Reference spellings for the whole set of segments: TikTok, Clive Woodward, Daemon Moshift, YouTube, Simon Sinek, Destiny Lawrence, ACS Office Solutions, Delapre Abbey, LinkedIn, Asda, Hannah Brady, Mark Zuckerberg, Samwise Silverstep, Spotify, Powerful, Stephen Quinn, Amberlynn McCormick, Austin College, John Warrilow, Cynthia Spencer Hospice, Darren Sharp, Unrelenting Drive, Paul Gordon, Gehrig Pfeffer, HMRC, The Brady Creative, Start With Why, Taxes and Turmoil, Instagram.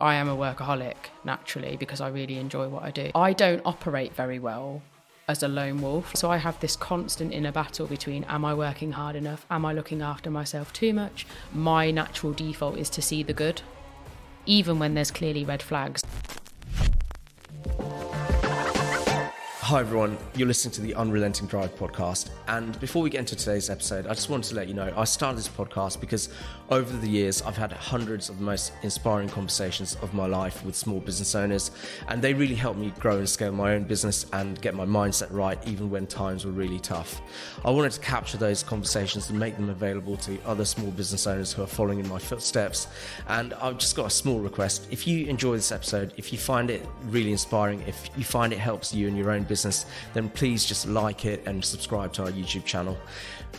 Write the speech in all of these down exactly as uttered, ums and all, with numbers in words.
I am a workaholic naturally because I really enjoy what I do. I don't operate very well as a lone wolf. So I have this constant inner battle between, am I working hard enough? Am I looking after myself too much? My natural default is to see the good, even when there's clearly red flags. Hi everyone, you're listening to the Unrelenting Drive podcast, and before we get into today's episode, I just wanted to let you know I started this podcast because over the years I've had hundreds of the most inspiring conversations of my life with small business owners, and they really helped me grow and scale my own business and get my mindset right even when times were really tough. I wanted to capture those conversations and make them available to other small business owners who are following in my footsteps, and I've just got a small request. If you enjoy this episode, if you find it really inspiring, if you find it helps you in your own business, Business, then please just like it and subscribe to our YouTube channel.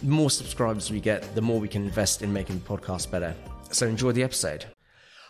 The more subscribers we get, the more we can invest in making the podcast better. So enjoy the episode.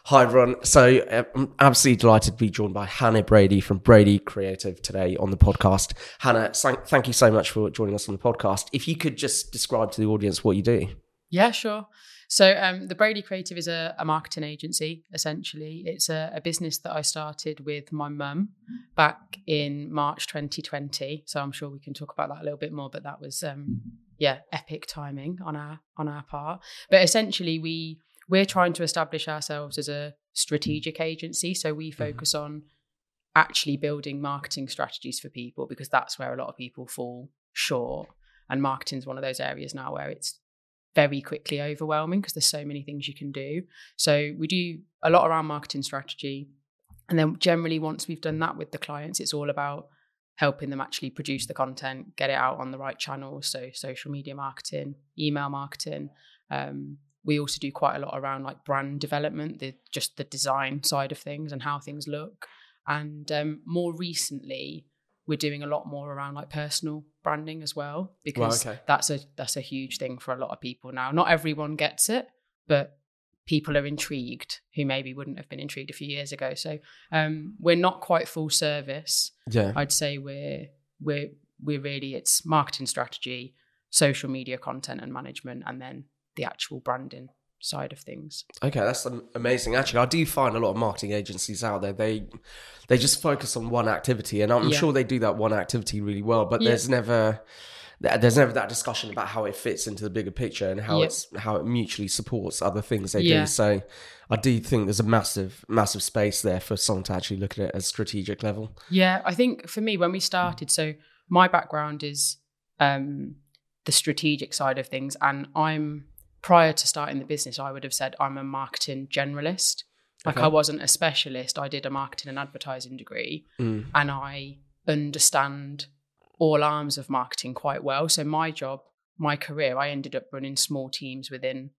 Hi everyone. So I'm absolutely delighted to be joined by Hannah Brady from Brady Creative today on the podcast. Hannah, thank you so much for joining us on the podcast. If you could just describe to the audience what you do. Yeah, sure. So um, the Brady Creative is a, a marketing agency, essentially. It's a, a business that I started with my mum back in March twenty twenty. So I'm sure we can talk about that a little bit more, but that was, um, yeah, epic timing on our on our part. But essentially, we, we're trying to establish ourselves as a strategic agency. So we focus mm-hmm. on actually building marketing strategies for people, because that's where a lot of people fall short. And marketing is one of those areas now where it's very quickly overwhelming because there's so many things you can do. So we do a lot around marketing strategy. And then generally once we've done that with the clients, it's all about helping them actually produce the content, get it out on the right channels. So social media marketing, email marketing. Um, we also do quite a lot around like brand development, the, just the design side of things and how things look. And um, more recently, we're doing a lot more around like personal branding as well, because well, okay. that's a that's a huge thing for a lot of people now. Not everyone gets it, but people are intrigued who maybe wouldn't have been intrigued a few years ago. So um, we're not quite full service. Yeah, I'd say we're we're we're really it's marketing strategy, social media content and management, and then the actual branding side of things. Okay, that's amazing. Actually, I do find a lot of marketing agencies out there, they they just focus on one activity, and I'm yeah. sure they do that one activity really well, but yeah. there's never there's never that discussion about how it fits into the bigger picture and how yeah. it's how it mutually supports other things they yeah. do. So I do think there's a massive massive space there for someone to actually look at it at a strategic level. Yeah, I think for me when we started, so my background is um the strategic side of things, and I'm prior to starting the business, I would have said I'm a marketing generalist. Like okay. I wasn't a specialist. I did a marketing and advertising degree mm. and I understand all arms of marketing quite well. So my job, my career, I ended up running small teams within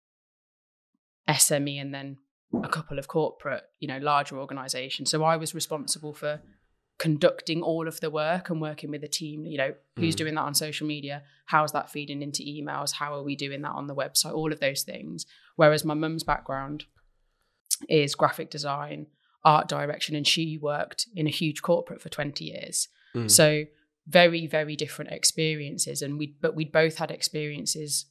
S M E and then a couple of corporate, you know, larger organizations. So I was responsible for conducting all of the work and working with a team, you know, who's mm. doing that on social media, how's that feeding into emails, how are we doing that on the website, all of those things. Whereas my mum's background is graphic design, art direction, and she worked in a huge corporate for twenty years. Mm. So very, very different experiences. And we, but we'd both had experiences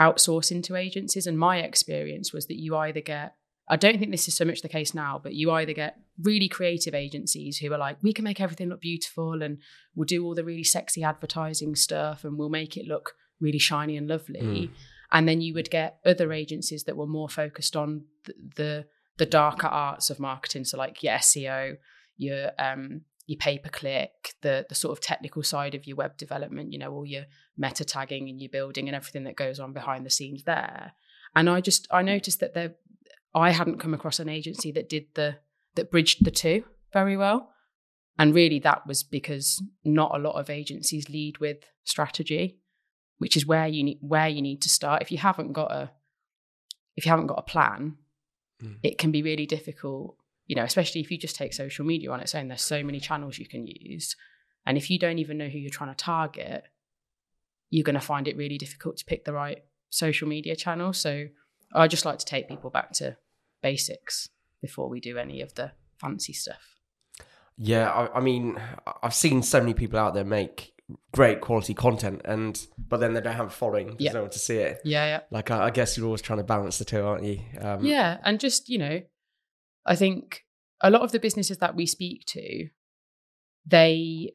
outsourcing to agencies. And my experience was that you either get, I don't think this is so much the case now, but you either get really creative agencies who are like, we can make everything look beautiful and we'll do all the really sexy advertising stuff and we'll make it look really shiny and lovely. Mm. And then you would get other agencies that were more focused on the the, the darker arts of marketing. So like your S E O, your um, your pay-per-click, the, the sort of technical side of your web development, you know, all your meta tagging and your building and everything that goes on behind the scenes there. And I just, I noticed that there I hadn't come across an agency that did the, that bridged the two very well. And really that was because not a lot of agencies lead with strategy, which is where you need, where you need to start. If you haven't got a, if you haven't got a plan, mm. it can be really difficult, you know, especially if you just take social media on its own, there's so many channels you can use. And if you don't even know who you're trying to target, you're going to find it really difficult to pick the right social media channel. So I just like to take people back to basics before we do any of the fancy stuff. Yeah, I, I mean, I've seen so many people out there make great quality content, and but then they don't have a following because yeah. no one to see it. Yeah, yeah. Like I, I guess you're always trying to balance the two, aren't you? Um, yeah, and just, you know, I think a lot of the businesses that we speak to, they,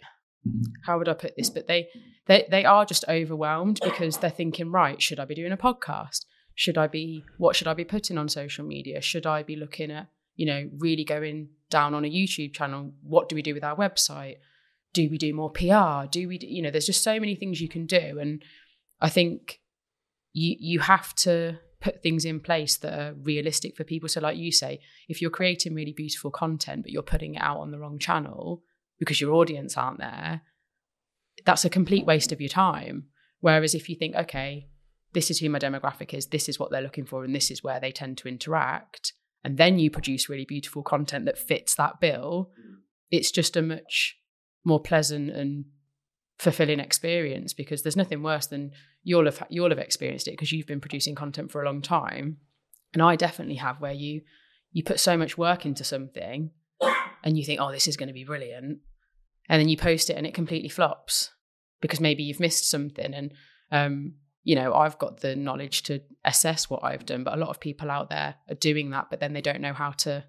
how would I put this? But they, they, they are just overwhelmed because they're thinking, right, should I be doing a podcast? Should I be, what should I be putting on social media? Should I be looking at, you know, really going down on a YouTube channel? What do we do with our website? Do we do more P R? Do we, do, you know, there's just so many things you can do. And I think you, you have to put things in place that are realistic for people. So like you say, if you're creating really beautiful content, but you're putting it out on the wrong channel because your audience aren't there, that's a complete waste of your time. Whereas if you think, okay, this is who my demographic is, this is what they're looking for, and this is where they tend to interact, and then you produce really beautiful content that fits that bill, it's just a much more pleasant and fulfilling experience, because there's nothing worse than you'll have you'll have experienced it because you've been producing content for a long time. And I definitely have, where you you put so much work into something and you think, oh, this is going to be brilliant, and then you post it and it completely flops because maybe you've missed something. And um you know, I've got the knowledge to assess what I've done, but a lot of people out there are doing that, but then they don't know how to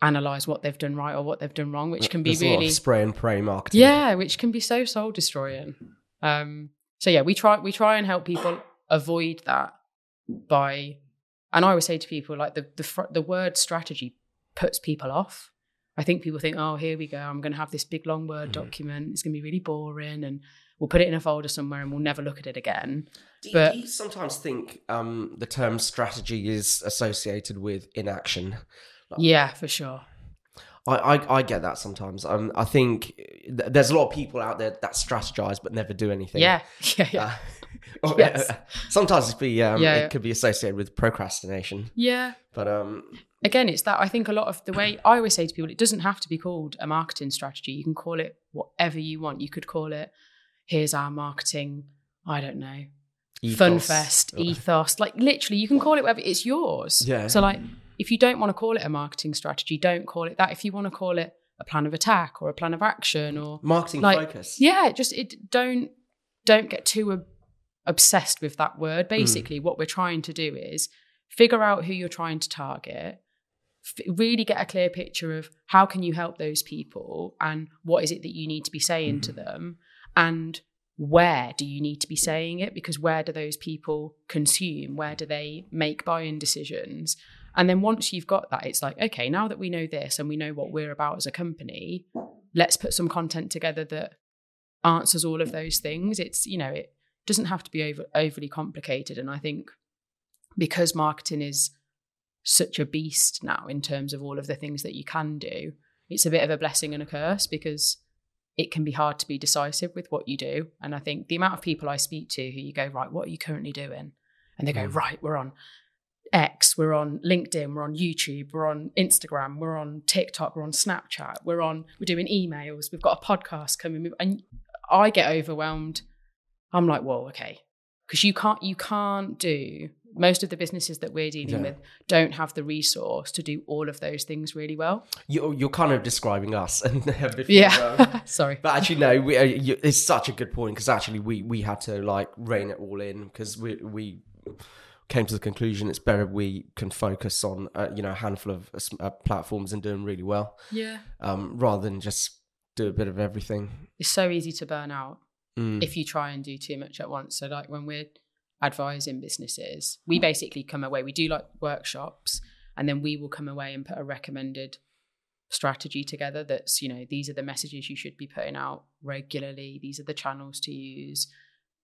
analyze what they've done right or what they've done wrong, which can be There's really a lot of spray and pray marketing. Yeah, which can be so soul destroying. Um, so yeah, we try we try and help people avoid that by, and I always say to people, like the the fr- the word strategy puts people off. I think people think, oh, here we go, I'm going to have this big long Word mm-hmm. document. It's going to be really boring, and we'll put it in a folder somewhere and we'll never look at it again. Do, but, do you sometimes think um, the term strategy is associated with inaction? Like, yeah, for sure. I, I, I get that sometimes. Um, I think th- there's a lot of people out there that strategize but never do anything. Yeah, yeah, yeah. Uh, yes. uh, sometimes it'd be, um, yeah, it yeah. could be associated with procrastination. Yeah. But um, again, it's that I think a lot of the way I always say to people, it doesn't have to be called a marketing strategy. You can call it whatever you want. You could call it, here's our marketing, I don't know, Funfest, ethos. Like literally, you can call it whatever, it's yours. Yeah. So like, if you don't want to call it a marketing strategy, don't call it that. If you want to call it a plan of attack or a plan of action or marketing like, focus. Yeah, just it don't don't get too ob- obsessed with that word. Basically, mm. what we're trying to do is figure out who you're trying to target, f- really get a clear picture of how can you help those people and what is it that you need to be saying mm. to them. And where do you need to be saying it? Because where do those people consume? Where do they make buying decisions? And then once you've got that, it's like, okay, now that we know this and we know what we're about as a company, let's put some content together that answers all of those things. It's, you know, it doesn't have to be over, overly complicated. And I think because marketing is such a beast now in terms of all of the things that you can do, it's a bit of a blessing and a curse, because it can be hard to be decisive with what you do. And I think the amount of people I speak to who you go, right, what are you currently doing? And they go, right, we're on X, we're on LinkedIn, we're on YouTube, we're on Instagram, we're on TikTok, we're on Snapchat, we're on, we're doing emails, we've got a podcast coming. And I get overwhelmed. I'm like, whoa, okay. Because you can't, you can't do, most of the businesses that we're dealing yeah. with don't have the resource to do all of those things really well. You're, you're kind of describing us. before, yeah, um, sorry. But actually, no, we, uh, you, it's such a good point, because actually we, we had to like rein it all in, because we we came to the conclusion it's better we can focus on, uh, you know, a handful of uh, platforms and do them really well. Yeah. Um, rather than just do a bit of everything. It's so easy to burn out mm. if you try and do too much at once. So like when we're advising businesses, we basically come away, we do like workshops, and then we will come away and put a recommended strategy together that's, you know, these are the messages you should be putting out regularly, these are the channels to use,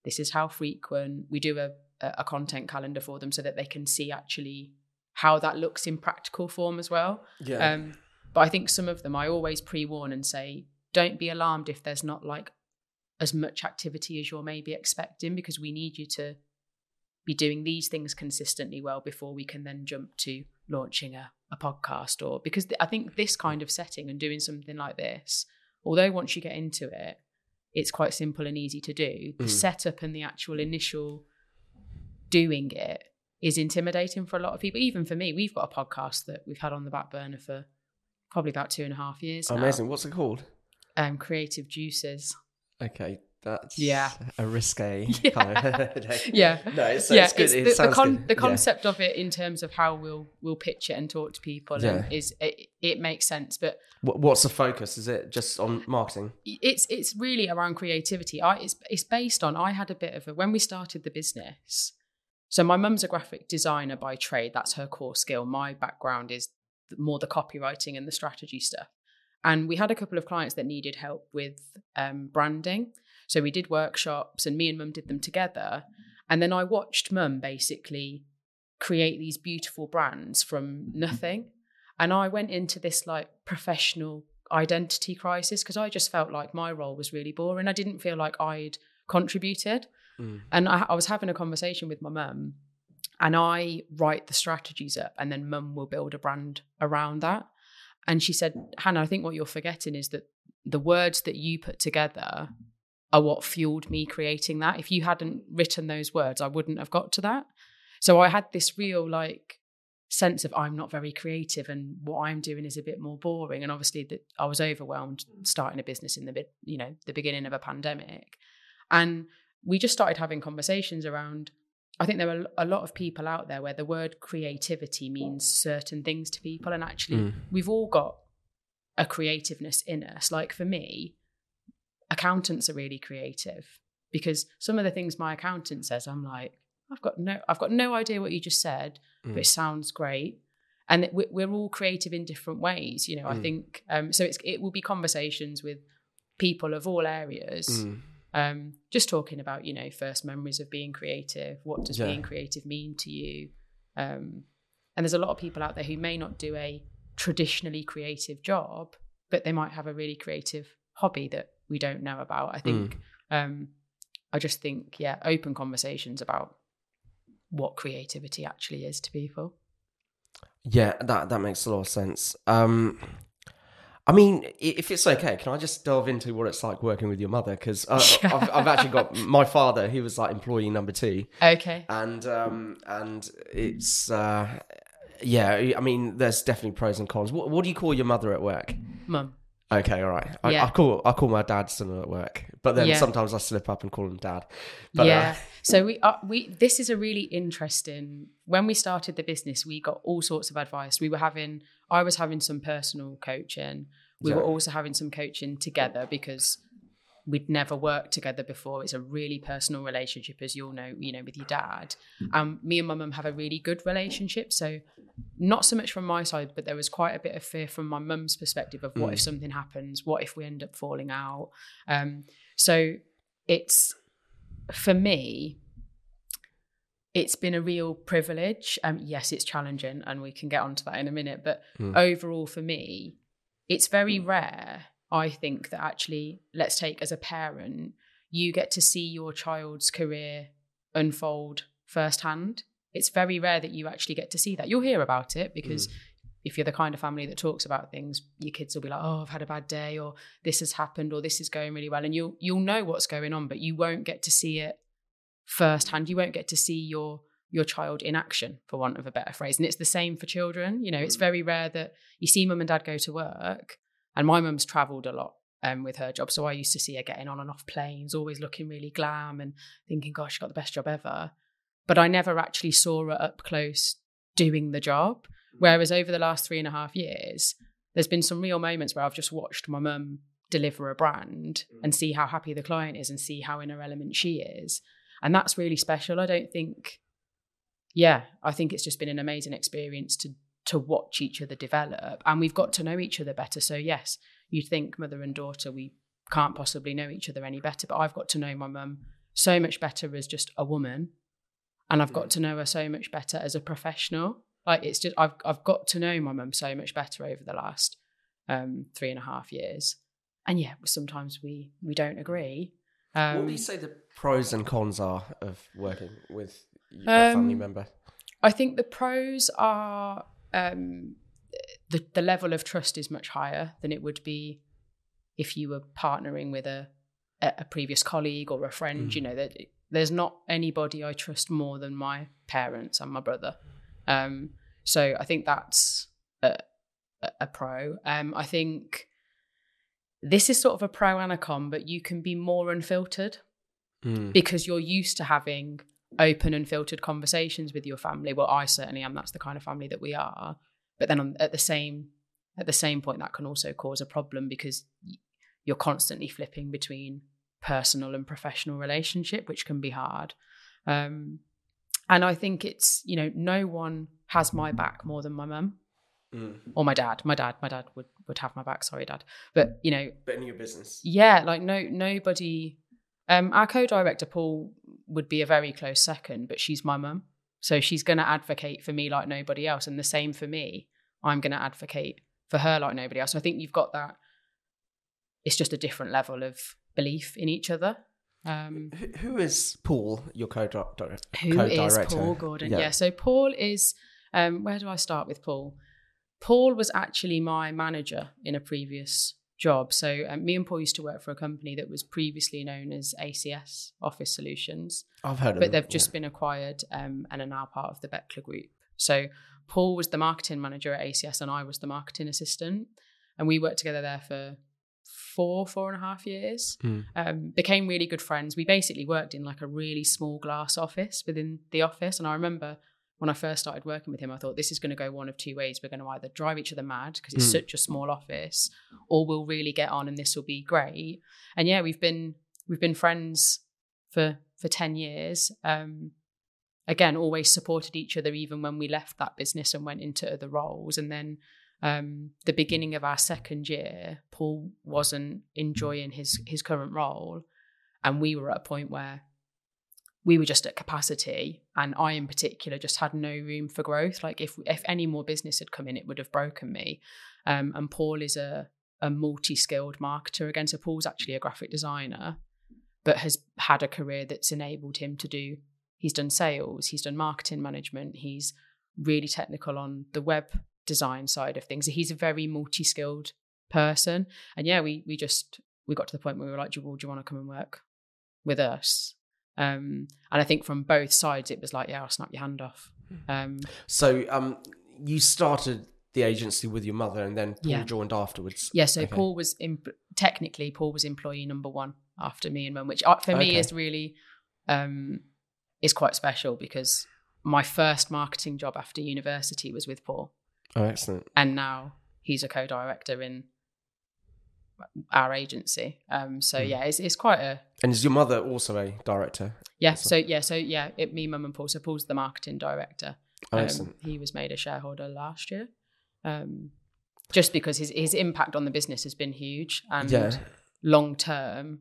this is how frequent. We do a, a content calendar for them so that they can see actually how that looks in practical form as well. Yeah. Um, but I think some of them I always pre-warn and say, don't be alarmed if there's not like as much activity as you're maybe expecting, because we need you to be doing these things consistently well before we can then jump to launching a, a podcast. Or because th- I think this kind of setting and doing something like this, although once you get into it, it's quite simple and easy to do. The mm. setup and the actual initial doing it is intimidating for a lot of people. Even for me, we've got a podcast that we've had on the back burner for probably about two and a half years. Amazing. Now. What's it called? Um, Creative Juices. Okay. That's yeah. a risque yeah. kind of yeah. No, it's, yeah. it's good. It's the, it sounds the, con good. the concept yeah. of it in terms of how we'll we'll pitch it and talk to people yeah. and is it, it makes sense. But what, what's the focus? Is it just on marketing? It's it's really around creativity. I it's it's based on I had a bit of a when we started the business. So my mum's a graphic designer by trade. That's her core skill. My background is more the copywriting and the strategy stuff. And we had a couple of clients that needed help with um, branding. So we did workshops and me and mum did them together. And then I watched mum basically create these beautiful brands from nothing. And I went into this like professional identity crisis because I just felt like my role was really boring. I didn't feel like I'd contributed. Mm. And I, I was having a conversation with my mum and I write the strategies up and then mum will build a brand around that. And she said, Hannah, I think what you're forgetting is that the words that you put together are what fueled me creating that. If you hadn't written those words, I wouldn't have got to that. So I had this real like sense of I'm not very creative and what I'm doing is a bit more boring. And obviously that I was overwhelmed starting a business in the, you know, the beginning of a pandemic. And we just started having conversations around, I think there are a lot of people out there where the word creativity means certain things to people. And actually mm. we've all got a creativeness in us. Like for me, accountants are really creative because some of the things my accountant says, I'm like, I've got no, I've got no idea what you just said, mm. but it sounds great. And we're all creative in different ways. You know, mm. I think, um, so it's, it will be conversations with people of all areas. Mm. Um, just talking about, you know, first memories of being creative. What does yeah. being creative mean to you? Um, and there's a lot of people out there who may not do a traditionally creative job, but they might have a really creative hobby that we don't know about. I think, mm. um, I just think, yeah, open conversations about what creativity actually is to people. Yeah, that, that makes a lot of sense. Um, I mean, if it's okay, can I just delve into what it's like working with your mother? Because uh, I've, I've actually got my father, he was like employee number two. Okay. And um, and it's, uh, yeah, I mean, there's definitely pros and cons. What, what do you call your mother at work? Mum. Okay, all right. I, yeah. I call I call my dad still at work, but then yeah. sometimes I slip up and call him dad. But, yeah. Uh, so we are, we this is a really interesting. When we started the business, we got all sorts of advice. We were having, I was having some personal coaching. We yeah. were also having some coaching together because we'd never worked together before. It's a really personal relationship, as you all know, you know, with your dad. Um, me and my mum have a really good relationship. So not so much from my side, but there was quite a bit of fear from my mum's perspective of what mm. if something happens? What if we end up falling out? Um, so it's, for me, it's been a real privilege. Um, yes, it's challenging and we can get onto that in a minute. But mm. overall for me, it's very mm. rare. I think that actually, let's take as a parent, you get to see your child's career unfold firsthand. It's very rare that you actually get to see that. You'll hear about it because mm. if you're the kind of family that talks about things, your kids will be like, oh, I've had a bad day or this has happened or this is going really well. And you'll you'll know what's going on, but you won't get to see it firsthand. You won't get to see your your child in action, for want of a better phrase. And it's the same for children. You know, it's very rare that you see mum and dad go to work. And my mum's travelled a lot um, with her job. So I used to see her getting on and off planes, always looking really glam and thinking, gosh, she got the best job ever. But I never actually saw her up close doing the job. Whereas over the last three and a half years, there's been some real moments where I've just watched my mum deliver a brand and see how happy the client is and see how in her element she is. And that's really special. I don't think, yeah, I think it's just been an amazing experience to to watch each other develop, and we've got to know each other better. So yes, you'd think mother and daughter, we can't possibly know each other any better, but I've got to know my mum so much better as just a woman. And I've got to know her so much better as a professional. Like it's just, I've, I've got to know my mum so much better over the last um, three and a half years. And yeah, sometimes we, we don't agree. Um, what do you say the pros and cons are of working with a um, family member? I think the pros are, Um, the, the level of trust is much higher than it would be if you were partnering with a, a previous colleague or a friend. Mm. You know, that there's not anybody I trust more than my parents and my brother. Um, so I think that's a, a, a pro. Um, I think This is sort of a pro and a con, but you can be more unfiltered mm. because you're used to having open and filtered conversations with your family. Well, I certainly am. That's the kind of family that we are. But then on, at the same at the same point, that can also cause a problem because you're constantly flipping between personal and professional relationship, which can be hard. Um, and I think it's, you know, no one has my back more than my mum. Mm. Or my dad, my dad, my dad would, would have my back. Sorry, dad. But, you know. But in your business. Yeah, like no nobody. Um, our co-director, Paul, would be a very close second, but she's my mum. So she's going to advocate for me like nobody else. And the same for me. I'm going to advocate for her like nobody else. So I think you've got that. It's just a different level of belief in each other. Um, who, who is Paul, your co-director? Who co-director? is Paul Gordon? Yeah. yeah. So Paul is, um, where do I start with Paul? Paul was actually my manager in a previous job. So um, me and Paul used to work for a company that was previously known as A C S Office Solutions. I've heard of it. But they've yeah. just been acquired um, and are now part of the Beckler Group. So Paul was the marketing manager at A C S and I was the marketing assistant. And we worked together there for four, four and a half years. Mm. Um, became really good friends. We basically worked in like a really small glass office within the office. And I remember when I first started working with him, I thought this is going to go one of two ways. We're going to either drive each other mad because it's mm. such a small office, or we'll really get on and this will be great. And yeah, we've been we've been friends for for ten years. Um, again, always supported each other even when we left that business and went into other roles. And then um, the beginning of our second year, Paul wasn't enjoying his his current role, and we were at a point where we were just at capacity, and I in particular just had no room for growth. Like if if any more business had come in, it would have broken me. Um, and Paul is a, a multi-skilled marketer again. So Paul's actually a graphic designer, but has had a career that's enabled him to do, he's done sales, he's done marketing management, he's really technical on the web design side of things. He's a very multi-skilled person. And yeah, we we just, we got to the point where we were like, do you, well, do you want to come and work with us? Um, and I think from both sides, it was like, yeah, I'll snap your hand off. Um, so um, you started the agency with your mother and then Paul yeah. joined afterwards. Yeah, so okay. Paul was, imp- technically, Paul was employee number one after me and mum, which for okay. me is really, um, is quite special because my first marketing job after university was with Paul. Oh, excellent. And now he's a co-director in our agency. Um, so mm. yeah, it's it's quite a. And is your mother also a director? Yeah. So yeah. So yeah. It, me, mum, and Paul. So Paul's the marketing director. Um, Excellent. He was made a shareholder last year, um, just because his his impact on the business has been huge and yeah. long term.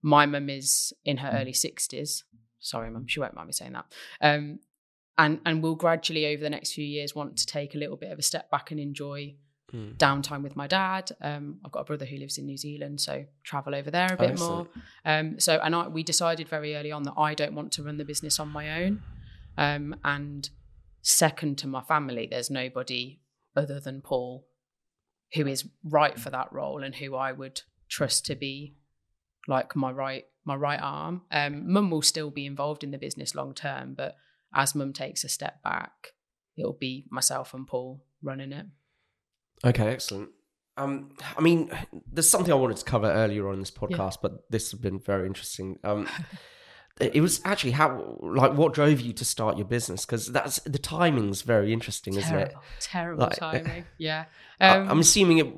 My mum is in her early sixties. Sorry, mum. She won't mind me saying that. Um, and and will gradually over the next few years want to take a little bit of a step back and enjoy Mm. downtime with my dad. Um, I've got a brother who lives in New Zealand, so travel over there a bit Excellent. more. Um, so, and I, we decided very early on that I don't want to run the business on my own. Um, and second to my family, there's nobody other than Paul who is right for that role and who I would trust to be like my right, my right arm. Um, mum will still be involved in the business long term, but as mum takes a step back, it'll be myself and Paul running it. Okay, excellent. Um, I mean, there's something I wanted to cover earlier on in this podcast, yeah. but this has been very interesting. Um, it was actually how, like, what drove you to start your business? Because that's the timing's very interesting, terrible, isn't it? Terrible like, timing. Yeah. Um, I, I'm assuming it,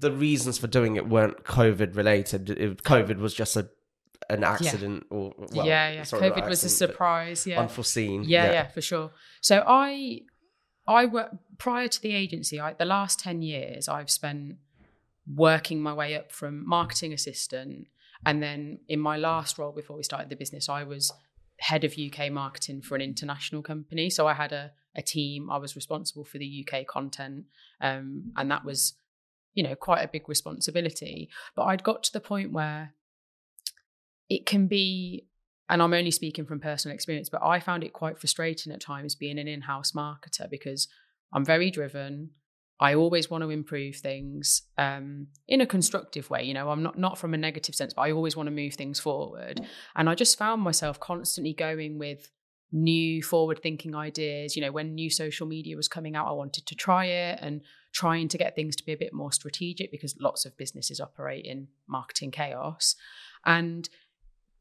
the reasons for doing it weren't COVID related. It, COVID was just a an accident, yeah. or well, yeah, yeah. Sorry, COVID was accident, a surprise. Yeah. Unforeseen. Yeah, yeah, yeah, for sure. So I. I work prior to the agency, I, the last ten years, I've spent working my way up from marketing assistant. And then in my last role before we started the business, I was head of U K marketing for an international company. So I had a, a team, I was responsible for the U K content. Um, and that was, you know, quite a big responsibility. But I'd got to the point where it can be, and I'm only speaking from personal experience, but I found it quite frustrating at times being an in-house marketer because I'm very driven. I always want to improve things um, in a constructive way. You know, I'm not, not from a negative sense, but I always want to move things forward. And I just found myself constantly going with new forward-thinking ideas. You know, when new social media was coming out, I wanted to try it and trying to get things to be a bit more strategic because lots of businesses operate in marketing chaos. And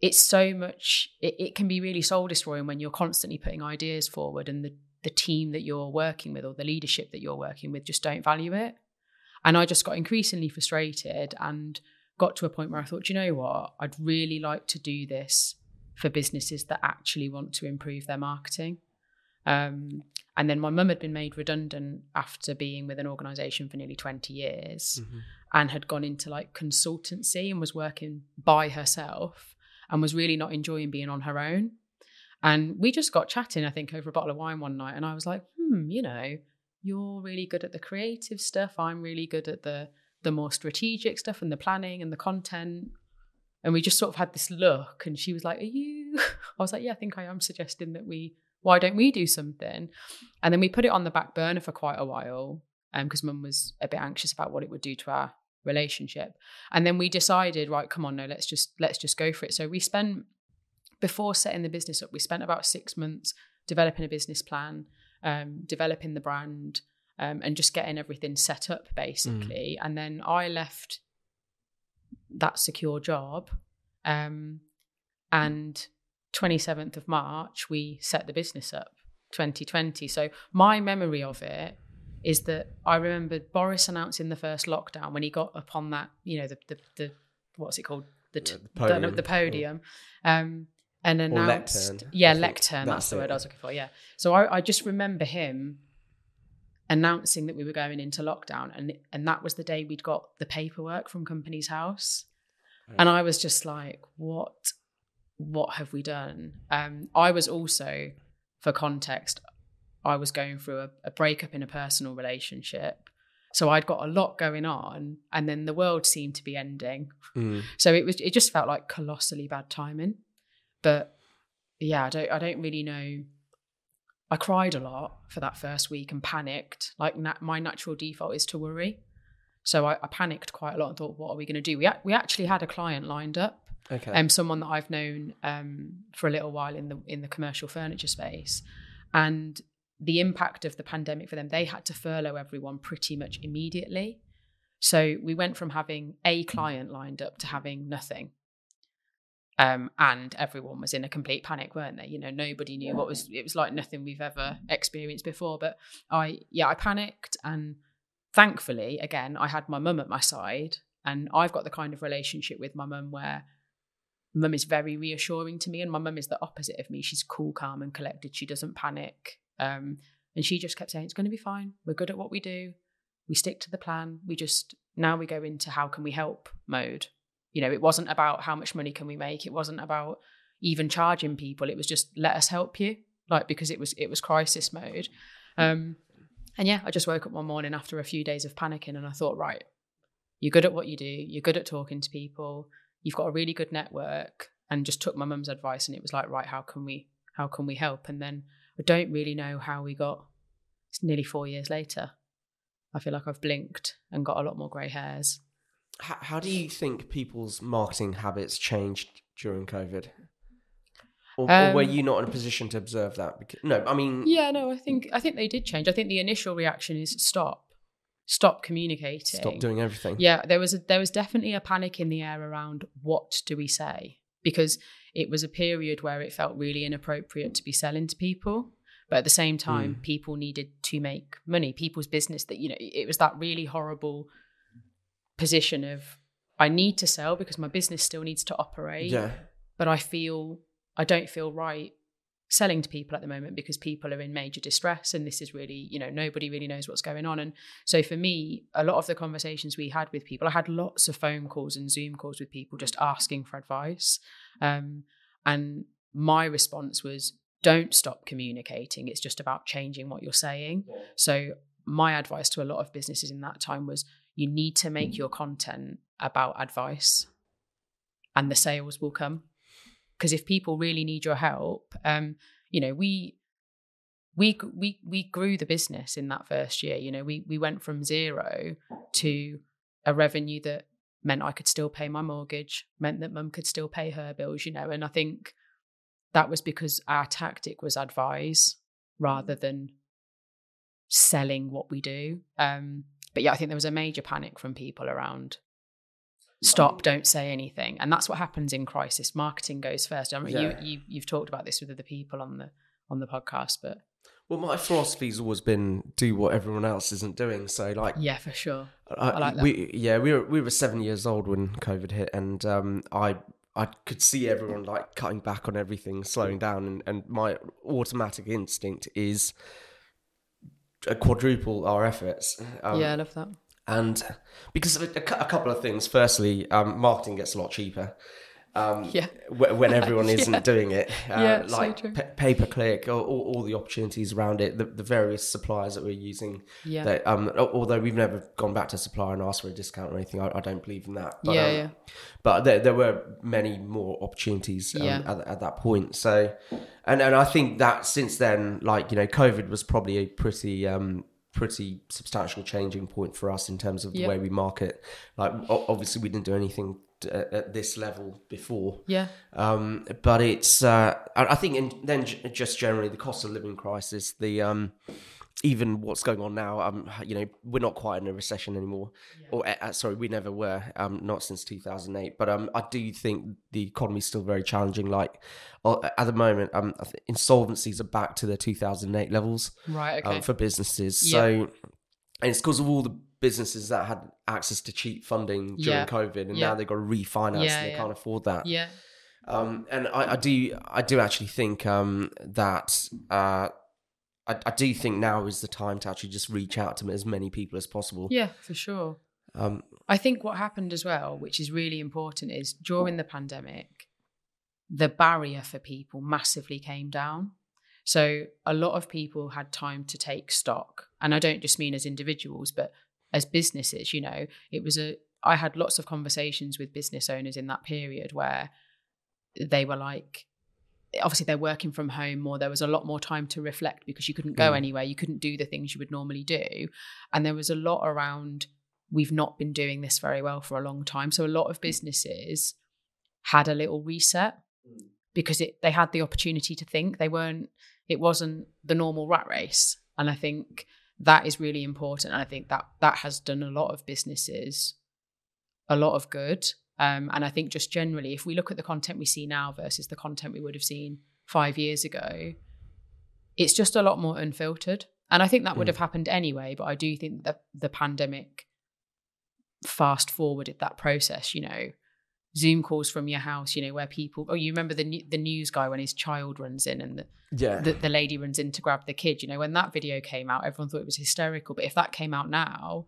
it's so much, it, it can be really soul destroying when you're constantly putting ideas forward and the, the team that you're working with or the leadership that you're working with just don't value it. And I just got increasingly frustrated and got to a point where I thought, you know what, I'd really like to do this for businesses that actually want to improve their marketing. Um, and then my mum had been made redundant after being with an organisation for nearly twenty years mm-hmm. and had gone into like consultancy and was working by herself and was really not enjoying being on her own. And we just got chatting, I think, over a bottle of wine one night. And I was like, hmm, you know, you're really good at the creative stuff. I'm really good at the the more strategic stuff and the planning and the content. And we just sort of had this look. And she was like, are you? I was like, yeah, I think I am suggesting that we, why don't we do something? And then we put it on the back burner for quite a while because um, mum was a bit anxious about what it would do to our relationship. And then we decided, right, come on, no, let's just, let's just go for it. So we spent, before setting the business up, we spent about six months developing a business plan, um, developing the brand, um, and just getting everything set up basically. Mm. And then I left that secure job. Um, and twenty-seventh of March, we set the business up, twenty twenty. So my memory of it is that I remembered Boris announcing the first lockdown when he got up on that, you know, the, the, the what's it called? The, t- the podium. The, the podium. Um, and announced, lectern. Yeah, lectern, that's, that's the word I was looking for, yeah. So I, I just remember him announcing that we were going into lockdown, and and that was the day we'd got the paperwork from Companies House. Oh. And I was just like, what, what have we done? Um, I was also, for context, I was going through a, a breakup in a personal relationship. So I'd got a lot going on, and then the world seemed to be ending. Mm. So it was, it just felt like colossally bad timing. But yeah, I don't, I don't really know. I cried a lot for that first week and panicked. Like na- my natural default is to worry. So I, I panicked quite a lot and thought, what are we going to do? We a- we actually had a client lined up. Okay. Um, someone that I've known um, for a little while in the, in the commercial furniture space. And the impact of the pandemic for them, they had to furlough everyone pretty much immediately. So we went from having a client lined up to having nothing. Um, and everyone was in a complete panic, weren't they? You know, nobody knew what was, it was like nothing we've ever experienced before. But I, yeah, I panicked. And thankfully, again, I had my mum at my side, and I've got the kind of relationship with my mum where mum is very reassuring to me. And my mum is the opposite of me. She's cool, calm and collected. She doesn't panic. Um, and she just kept saying, it's going to be fine. We're good at what we do. We stick to the plan. We just, now we go into how can we help mode. You know, it wasn't about how much money can we make. It wasn't about even charging people. It was just, let us help you. Like, because it was, it was crisis mode. Um, and yeah, I just woke up one morning after a few days of panicking and I thought, right, you're good at what you do. You're good at talking to people. You've got a really good network, and just took my mum's advice. And it was like, right, how can we, how can we help? And then I don't really know how we got, it's nearly four years later. I feel like I've blinked and got a lot more grey hairs. How, how do you think people's marketing habits changed during COVID? Or, um, or were you not in a position to observe that? Because, no, I mean... Yeah, no, I think I think they did change. I think the initial reaction is stop. Stop communicating. Stop doing everything. Yeah, there was a, there was definitely a panic in the air around what do we say? Because it was a period where it felt really inappropriate to be selling to people. But at the same time, mm. people needed to make money. People's business, that, you know, it was that really horrible position of, I need to sell because my business still needs to operate. Yeah. But I feel, I don't feel right selling to people at the moment because people are in major distress, and this is really, you know, nobody really knows what's going on. And so for me, a lot of the conversations we had with people, I had lots of phone calls and Zoom calls with people just asking for advice. Um, and my response was, don't stop communicating. It's just about changing what you're saying. Yeah. So my advice to a lot of businesses in that time was, you need to make your content about advice and the sales will come. Because if people really need your help, um, you know, we, we, we, we grew the business in that first year. You know, we, we went from zero to a revenue that meant I could still pay my mortgage, meant that mum could still pay her bills, you know. And I think that was because our tactic was advise rather than selling what we do. Um, But yeah, I think there was a major panic from people around, stop, don't say anything. And that's what happens in crisis. Marketing goes first. I mean, yeah. you, you, you've talked about this with other people on the on the podcast, but... Well, my philosophy's always been do what everyone else isn't doing. So like... Yeah, for sure. I, I like that. We, yeah, we were, we were seven years old when COVID hit, and um, I... I could see everyone like cutting back on everything, slowing down. And, and my automatic instinct is a quadruple our efforts. Um, yeah, I love that. And because of a, a couple of things, firstly, um, marketing gets a lot cheaper um, yeah. w- when everyone yeah. isn't doing it. Uh, yeah, like so p- pay-per-click, or, or, all the opportunities around it, the, the various suppliers that we're using. Yeah. That, um, although we've never gone back to supplier and asked for a discount or anything. I, I don't believe in that. But, yeah, um, yeah. But there, there were many more opportunities um, yeah. at, at that point. So, and, and I think that since then, like, you know, COVID was probably a pretty... Um, pretty substantial changing point for us in terms of the yep. way we market. Like obviously we didn't do anything to, at this level before. Yeah. Um, but it's, uh, I think, and then just generally the cost of living crisis, the, um, even what's going on now, um, you know, we're not quite in a recession anymore yeah. or uh, sorry, we never were, um, not since two thousand eight, but, um, I do think the economy is still very challenging. Like uh, at the moment, um, I think insolvencies are back to their two thousand eight levels, right? Okay. Um, for businesses. Yeah. So, and it's because of all the businesses that had access to cheap funding during yeah. COVID, and yeah. now they've got to refinance yeah, and they yeah. can't afford that. Yeah. Um, and I, I do, I do actually think, um, that, uh, I, I do think now is the time to actually just reach out to as many people as possible. Yeah, for sure. Um, I think what happened as well, which is really important, is during the pandemic, the barrier for people massively came down. So a lot of people had time to take stock. And I don't just mean as individuals, but as businesses, you know, it was a, I had lots of conversations with business owners in that period where they were like, obviously they're working from home, or there was a lot more time to reflect because you couldn't go mm. anywhere. You couldn't do the things you would normally do. And there was a lot around, we've not been doing this very well for a long time. So a lot of businesses had a little reset because it, they had the opportunity to think. They weren't, it wasn't the normal rat race. And I think that is really important. And I think that that has done a lot of businesses a lot of good. Um, and I think just generally, if we look at the content we see now versus the content we would have seen five years ago, it's just a lot more unfiltered. And I think that would have happened anyway, but I do think that the pandemic fast forwarded that process, you know, Zoom calls from your house, you know, where people, oh, you remember the the news guy when his child runs in and the, yeah. the, the lady runs in to grab the kid, you know, when that video came out, everyone thought it was hysterical. But if that came out now,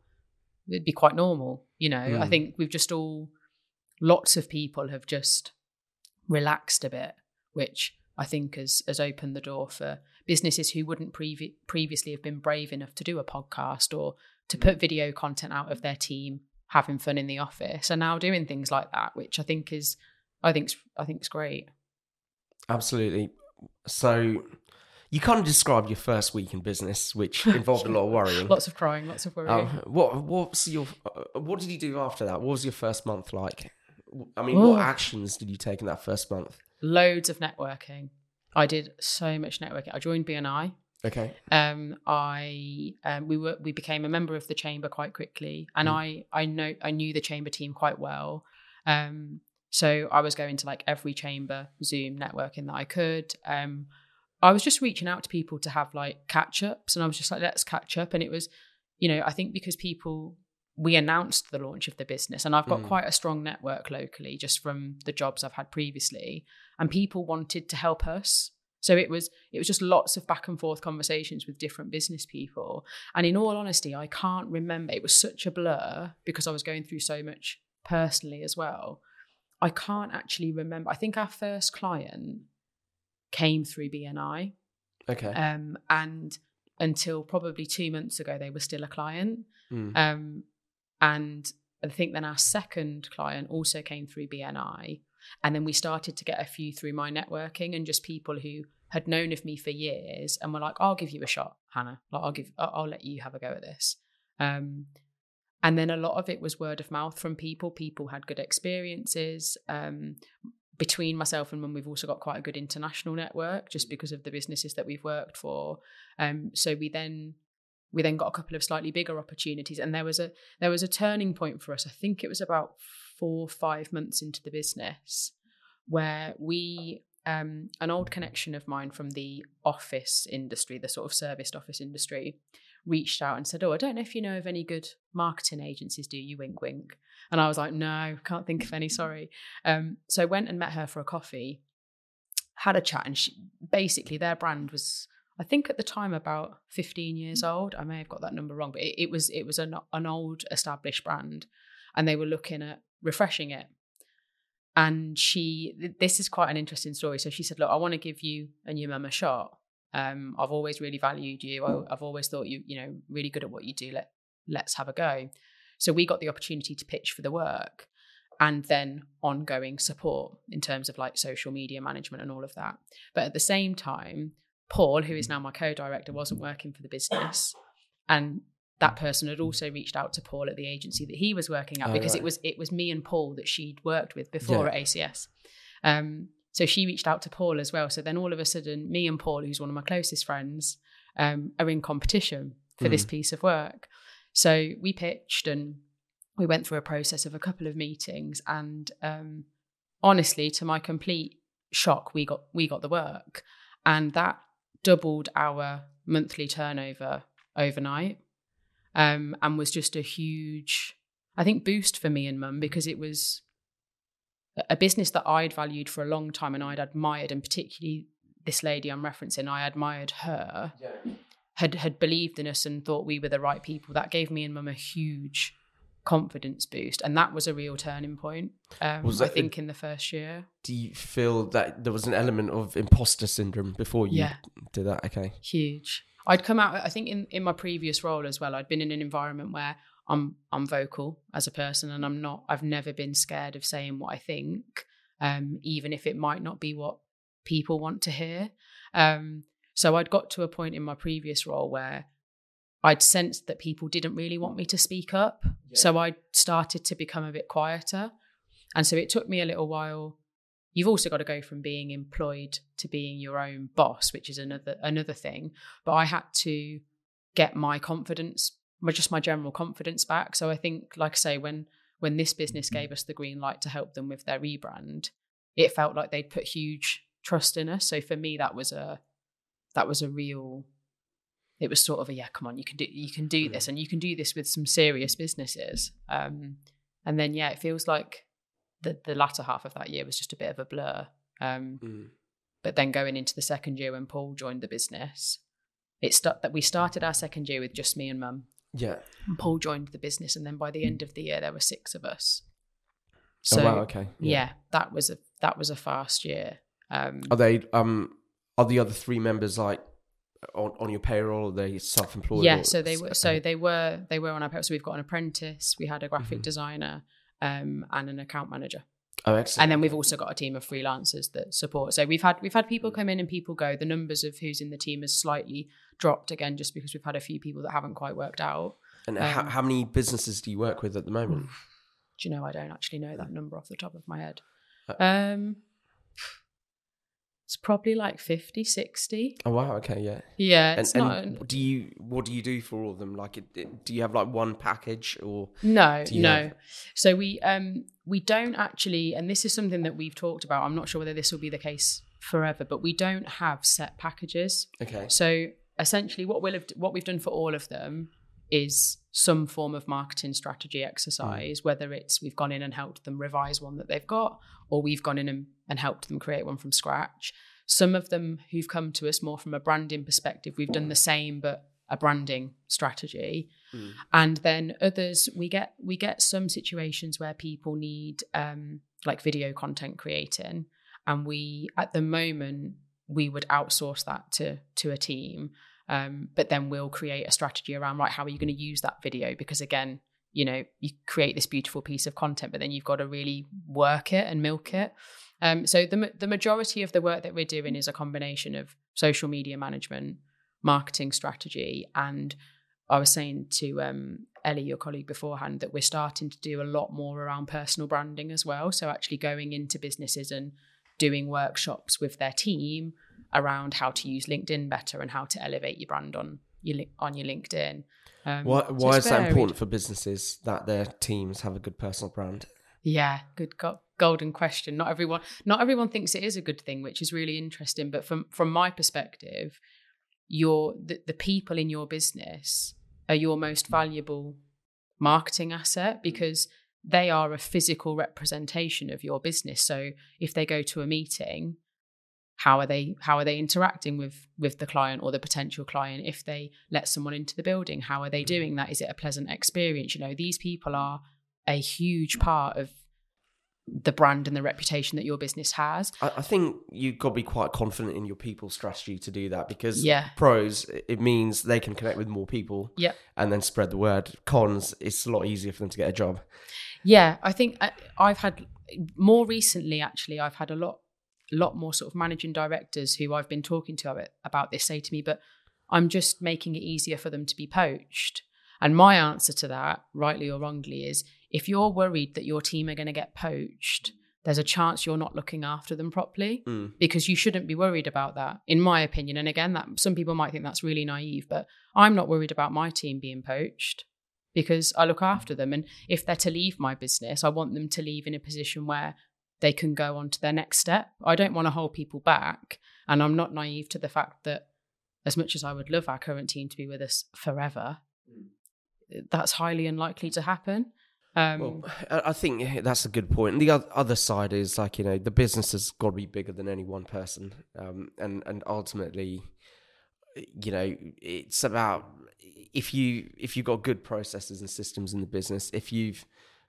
it'd be quite normal. You know, mm. I think we've just all... Lots of people have just relaxed a bit, which I think has, has opened the door for businesses who wouldn't previ- previously have been brave enough to do a podcast or to put video content out of their team having fun in the office, and now doing things like that, which I think is, I think, I think it's great. Absolutely. So you kind of described your first week in business, which involved a lot of worrying. Lots of crying, lots of worrying. Um, what, what's your, what did you do after that? What was your first month like? I mean, Ooh. What actions did you take in that first month? Loads of networking. I did so much networking. I joined B N I. Okay. Um, I um, we were we became a member of the chamber quite quickly, and mm. I I know I knew the chamber team quite well. Um, so I was going to like every chamber Zoom networking that I could. Um, I was just reaching out to people to have like catch ups, and I was just like, let's catch up. And it was, you know, I think because people. We announced the launch of the business, and I've got mm. quite a strong network locally just from the jobs I've had previously, and people wanted to help us. So it was, it was just lots of back and forth conversations with different business people. And in all honesty, I can't remember. It was such a blur because I was going through so much personally as well. I can't actually remember. I think our first client came through B N I. Okay. Um, and until probably two months ago, they were still a client. Mm. Um, And I think then our second client also came through B N I. And then we started to get a few through my networking, and just people who had known of me for years and were like, I'll give you a shot, Hannah. Like, I'll give, I'll let you have a go at this. Um, and then a lot of it was word of mouth from people. People had good experiences. Um, between myself and Mum, we've also got quite a good international network just because of the businesses that we've worked for. Um, so we then... we then got a couple of slightly bigger opportunities. And there was a there was a turning point for us. I think it was about four or five months into the business where we, um, an old connection of mine from the office industry, the sort of serviced office industry, reached out and said, oh, I don't know if you know of any good marketing agencies, do you? Wink, wink. And I was like, no, can't think of any, sorry. Um, so I went and met her for a coffee, had a chat, and she, basically their brand was, I think at the time, about fifteen years old. I may have got that number wrong, but it, it was it was an, an old established brand, and they were looking at refreshing it. And she, th- this is quite an interesting story. So she said, look, I want to give you and your mum a shot. Um, I've always really valued you. I, I've always thought you, you know, really good at what you do. Let, let's have a go. So we got the opportunity to pitch for the work and then ongoing support in terms of like social media management and all of that. But at the same time, Paul, who is now my co-director, wasn't working for the business. And that person had also reached out to Paul at the agency that he was working at, oh, because right. it was it was me and Paul that she'd worked with before yeah. at A C S. Um, So she reached out to Paul as well. So then all of a sudden, me and Paul, who's one of my closest friends, um, are in competition for mm. this piece of work. So we pitched and we went through a process of a couple of meetings. And um, honestly, to my complete shock, we got we got the work. And that doubled our monthly turnover overnight, um, and was just a huge, I think, boost for me and Mum, because it was a business that I'd valued for a long time and I'd admired, and particularly this lady I'm referencing, I admired her, yeah. had had believed in us and thought we were the right people. That gave me and Mum a huge confidence boost, and that was a real turning point, um, was that, I think, in the first year. Do you feel that there was an element of imposter syndrome before you yeah. did that? Okay. Huge. I'd come out, I think, in, in my previous role as well, I'd been in an environment where I'm I'm vocal as a person, and I'm not, I've never been scared of saying what I think, um, even if it might not be what people want to hear. Um, so I'd got to a point in my previous role where I'd sensed that people didn't really want me to speak up. Yeah. So I started to become a bit quieter. And so it took me a little while. You've also got to go from being employed to being your own boss, which is another another thing. But I had to get my confidence just my general confidence back. So I think, like I say, when when this business gave us the green light to help them with their rebrand, it felt like they'd put huge trust in us. So for me, that was a that was a real, it was sort of a, yeah, come on, you can do you can do this, and you can do this with some serious businesses. Um, and then yeah, it feels like the the latter half of that year was just a bit of a blur. Um, mm. But then going into the second year when Paul joined the business, it stuck that we started our second year with just me and Mum. Yeah. And Paul joined the business, and then by the end of the year there were six of us. So, oh wow, okay. Yeah. yeah, that was a that was a fast year. Um, are they um are the other three members like on, on your payroll, or are they self-employed? Yeah, or, so they were okay. so they were they were on our payroll. So we've got an apprentice, we had a graphic mm-hmm. designer, um, and an account manager. Oh, excellent. And then we've also got a team of freelancers that support. So we've had we've had people come in and people go. The numbers of who's in the team has slightly dropped again, just because we've had a few people that haven't quite worked out. And um, how, how many businesses do you work with at the moment? Do you know, I don't actually know that number off the top of my head. Um, it's probably like fifty, sixty. Oh wow, okay, yeah. Yeah, it's and, not... And do you, what do you do for all of them? Like, it, it, do you have like one package or... No, no. Have... So we um, we don't actually, and this is something that we've talked about, I'm not sure whether this will be the case forever, but we don't have set packages. Okay. So essentially what we'll have, what we've done for all of them is some form of marketing strategy exercise, mm. whether it's we've gone in and helped them revise one that they've got, or we've gone in and, and helped them create one from scratch. Some of them who've come to us more from a branding perspective, we've done the same, but a branding strategy. Mm. And then others, we get we get some situations where people need um, like video content creating. And we, at the moment, we would outsource that to to a team, um, but then we'll create a strategy around, right, how are you going to use that video? Because again, you know, you create this beautiful piece of content, but then you've got to really work it and milk it. Um, so the the majority of the work that we're doing is a combination of social media management, marketing strategy, and I was saying to um, Ellie, your colleague beforehand, that we're starting to do a lot more around personal branding as well. So actually going into businesses and doing workshops with their team around how to use LinkedIn better and how to elevate your brand on your on your LinkedIn. Um, why why is that important for businesses that their teams have a good personal brand? Yeah, good go- golden question. Not everyone, not everyone thinks it is a good thing, which is really interesting. But from from my perspective, your the, the people in your business are your most valuable marketing asset, because they are a physical representation of your business. So if they go to a meeting, how are they how are they interacting with with the client or the potential client? If they let someone into the building, how are they doing that? Is it a pleasant experience? You know, these people are a huge part of the brand and the reputation that your business has. I think you've got to be quite confident in your people strategy to do that, because yeah. pros, it means they can connect with more people yep. and then spread the word. Cons, it's a lot easier for them to get a job. Yeah, I think I've had, more recently actually, I've had a lot, lot more sort of managing directors who I've been talking to about this say to me, but I'm just making it easier for them to be poached. And my answer to that, rightly or wrongly, is if you're worried that your team are going to get poached, there's a chance you're not looking after them properly mm. because you shouldn't be worried about that, in my opinion. And again, that some people might think that's really naive, but I'm not worried about my team being poached because I look after them. And if they're to leave my business, I want them to leave in a position where they can go on to their next step. I don't want to hold people back. And I'm not naive to the fact that as much as I would love our current team to be with us forever, that's highly unlikely to happen. Um, well, I think that's a good point. And the other side is, like, you know, the business has got to be bigger than any one person. Um, and, and ultimately, you know, it's about if, you, if you've got good processes and systems in the business, if you've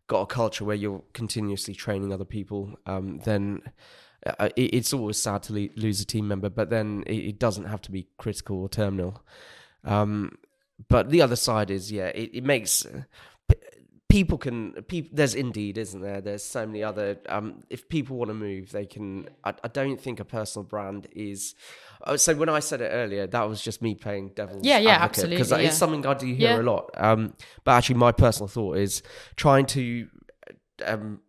got a culture where you're continuously training other people, um, then uh, it, it's always sad to le- lose a team member, but then it, it doesn't have to be critical or terminal. Um, but the other side is, yeah, it, it makes... Uh, People can, people, there's Indeed, isn't there? There's so many other, um, if people want to move, they can. I, I don't think a personal brand is, uh, so when I said it earlier, that was just me playing devil's yeah, yeah, advocate. Absolutely, Because yeah. it's something I do hear yeah. a lot. Um, but actually my personal thought is trying to, um,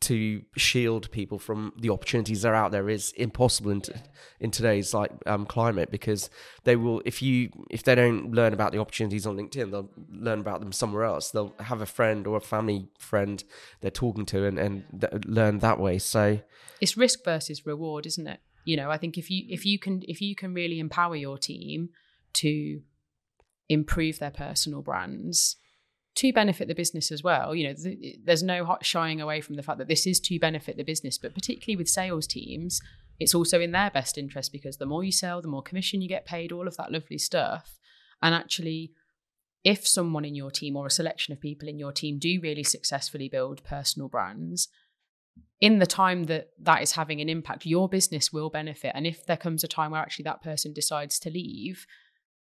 to shield people from the opportunities that are out there is impossible in, t- in today's like um, climate, because they will, if you if they don't learn about the opportunities on LinkedIn, they'll learn about them somewhere else. They'll have a friend or a family friend they're talking to and and th- learn that way. So it's risk versus reward, isn't it? You know, I think if you if you can if you can really empower your team to improve their personal brands to benefit the business as well. You know, th- there's no shying away from the fact that this is to benefit the business, but particularly with sales teams, it's also in their best interest, because the more you sell, the more commission you get paid, all of that lovely stuff. And actually, if someone in your team or a selection of people in your team do really successfully build personal brands, in the time that that is having an impact, your business will benefit. And if there comes a time where actually that person decides to leave,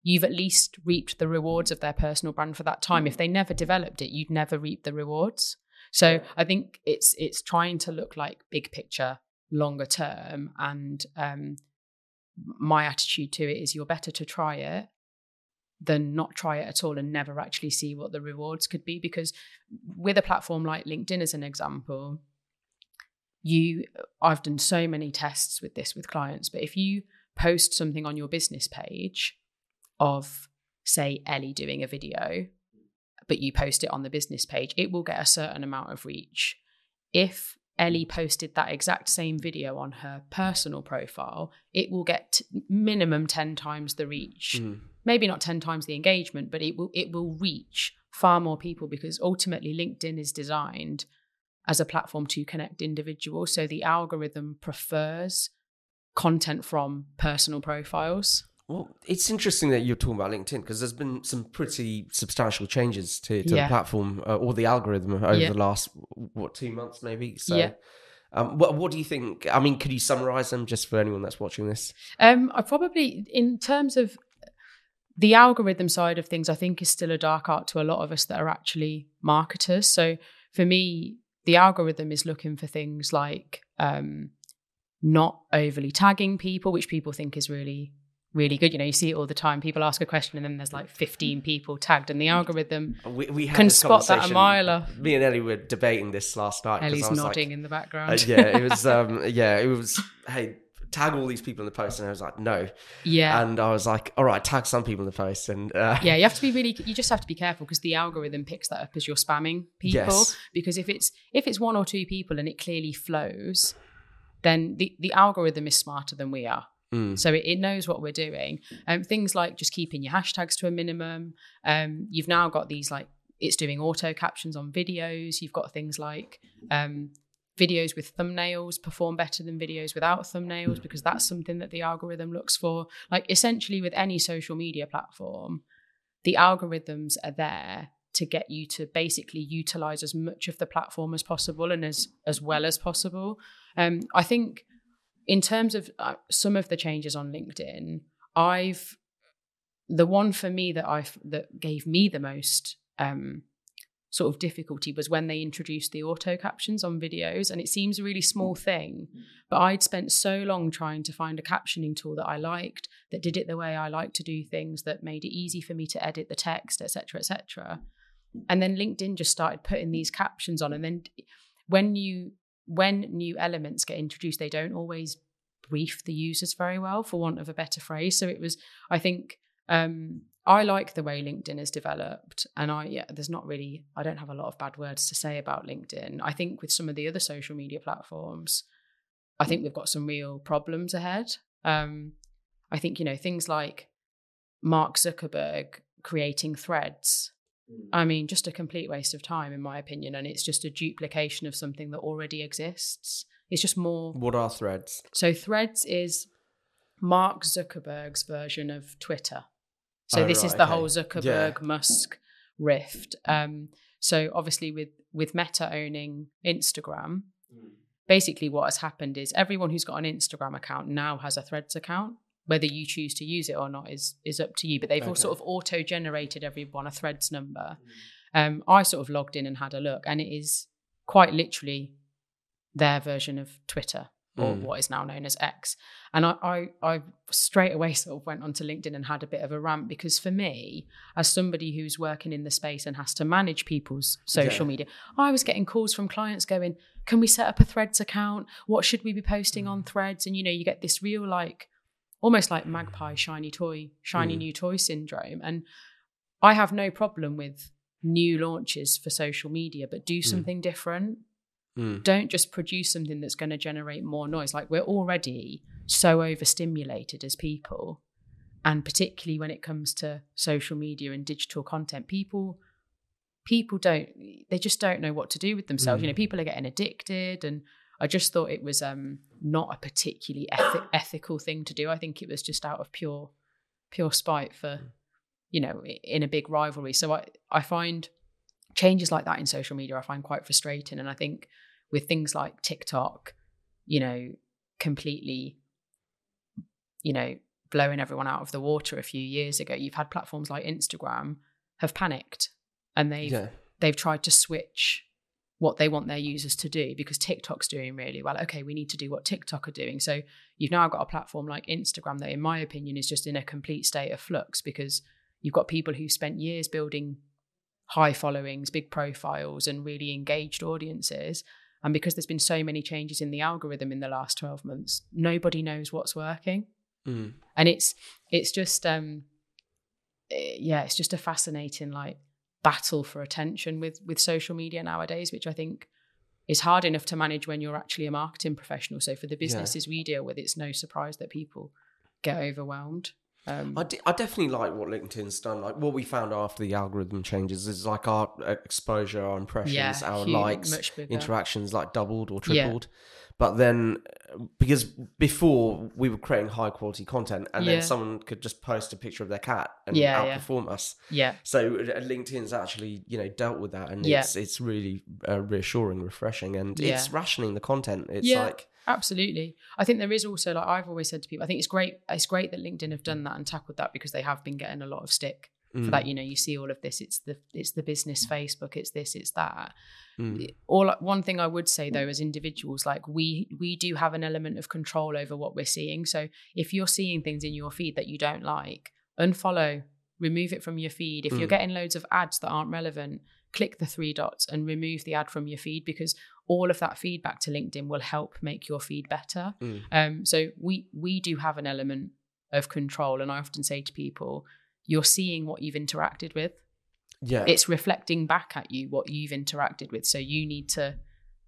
you've at least reaped the rewards of their personal brand for that time. If they never developed it, you'd never reap the rewards. So I think it's it's trying to look like big picture, longer term. And um, my attitude to it is you're better to try it than not try it at all and never actually see what the rewards could be. Because with a platform like LinkedIn, as an example, you I've done so many tests with this with clients, but if you post something on your business page of, say, Ellie doing a video, but you post it on the business page, it will get a certain amount of reach. If Ellie posted that exact same video on her personal profile, it will get t- minimum ten times the reach. Mm. Maybe not ten times the engagement, but it will it will reach far more people, because ultimately LinkedIn is designed as a platform to connect individuals. So the algorithm prefers content from personal profiles. Well, it's interesting that you're talking about LinkedIn, because there's been some pretty substantial changes to, to yeah. the platform uh, or the algorithm over yeah. the last, what, two months maybe? So, yeah. um, what, what do you think? I mean, could you summarize them just for anyone that's watching this? Um, I probably, in terms of the algorithm side of things, I think is still a dark art to a lot of us that are actually marketers. So for me, the algorithm is looking for things like um, not overly tagging people, which people think is really... really good. You know, you see it all the time. People ask a question and then there's like fifteen people tagged, and the algorithm we, we had can spot that a mile off. Me and Ellie were debating this last night. Ellie's nodding like, in the background. uh, yeah, it was, um, yeah, it was, hey, tag all these people in the post. And I was like, no. Yeah. And I was like, all right, tag some people in the post. And uh, yeah, you have to be really, you just have to be careful because the algorithm picks that up as you're spamming people. Yes. Because if it's, if it's one or two people and it clearly flows, then the, the algorithm is smarter than we are. Mm. So it, it knows what we're doing. Um, things like just keeping your hashtags to a minimum. Um, you've now got these like, it's doing auto captions on videos. You've got things like um, videos with thumbnails perform better than videos without thumbnails because that's something that the algorithm looks for. Like essentially with any social media platform, the algorithms are there to get you to basically utilize as much of the platform as possible and as, as well as possible. Um, I think in terms of uh, some of the changes on LinkedIn, I've, the one for me that I that gave me the most um, sort of difficulty was when they introduced the auto captions on videos. And it seems a really small thing, but I'd spent so long trying to find a captioning tool that I liked, that did it the way I like to do things, that made it easy for me to edit the text, et cetera, et cetera. And then LinkedIn just started putting these captions on. And then when you, when new elements get introduced, they don't always brief the users very well, for want of a better phrase. So it was, I think, um, I like the way LinkedIn is developed, and I, yeah, there's not really, I don't have a lot of bad words to say about LinkedIn. I think with some of the other social media platforms, I think we've got some real problems ahead. Um, I think, you know, things like Mark Zuckerberg creating threads, I mean, just a complete waste of time, in my opinion. And it's just a duplication of something that already exists. It's just more. What are threads? So threads is Mark Zuckerberg's version of Twitter. So oh, this right, is the okay. whole Zuckerberg yeah. Musk rift. Um, so obviously with, with Meta owning Instagram, basically what has happened is everyone who's got an Instagram account now has a Threads account. Whether you choose to use it or not is is up to you. But they've okay. all sort of auto-generated everyone a Threads number. Um, I sort of logged in and had a look, and it is quite literally their version of Twitter or mm. what is now known as X. And I, I, I straight away sort of went onto LinkedIn and had a bit of a rant because for me, as somebody who's working in the space and has to manage people's social yeah. media, I was getting calls from clients going, can we set up a Threads account? What should we be posting mm. on Threads? And, you know, you get this real like, almost like magpie, shiny toy, shiny mm. new toy syndrome. And I have no problem with new launches for social media, but do something mm. different. Mm. Don't just produce something that's going to generate more noise. Like we're already so overstimulated as people. And particularly when it comes to social media and digital content, people, people don't, they just don't know what to do with themselves. Mm. You know, people are getting addicted, and I just thought it was um, not a particularly ethi- ethical thing to do. I think it was just out of pure, pure spite for, you know, in a big rivalry. So I, I find changes like that in social media, I find quite frustrating. And I think with things like TikTok, you know, completely, you know, blowing everyone out of the water a few years ago, you've had platforms like Instagram have panicked and they've, yeah. they've tried to switch what they want their users to do because TikTok's doing really well. Okay, we need to do what TikTok are doing. So you've now got a platform like Instagram that, in my opinion, is just in a complete state of flux because you've got people who spent years building high followings, big profiles, and really engaged audiences. And because there's been so many changes in the algorithm in the last twelve months, nobody knows what's working. Mm. And it's it's just, um, yeah, it's just a fascinating, like, battle for attention with with social media nowadays, which I think is hard enough to manage when you're actually a marketing professional. So for the businesses yeah. we deal with, it's no surprise that people get overwhelmed. Um, I, de- I definitely like what LinkedIn's done. Like what we found after the algorithm changes is like our exposure, our impressions, yeah, our huge, likes, interactions like doubled or tripled. Yeah. But then because before we were creating high quality content and yeah. then someone could just post a picture of their cat and yeah, outperform yeah. us. Yeah. So LinkedIn's actually, you know, dealt with that and yeah. it's it's really uh, reassuring, refreshing, and yeah. it's rationing the content. It's yeah. like. Absolutely. I think there is also, like I've always said to people, I think it's great it's great that LinkedIn have done that and tackled that because they have been getting a lot of stick mm. for that. You know, you see all of this, it's the it's the business Facebook, it's this, it's that. Mm. All one thing I would say though, as individuals, like we we do have an element of control over what we're seeing. So if you're seeing things in your feed that you don't like, unfollow, remove it from your feed. If mm. you're getting loads of ads that aren't relevant, click the three dots and remove the ad from your feed, because all of that feedback to LinkedIn will help make your feed better. Mm. Um, so we we do have an element of control. And I often say to people, you're seeing what you've interacted with. Yeah. It's reflecting back at you what you've interacted with. So you need to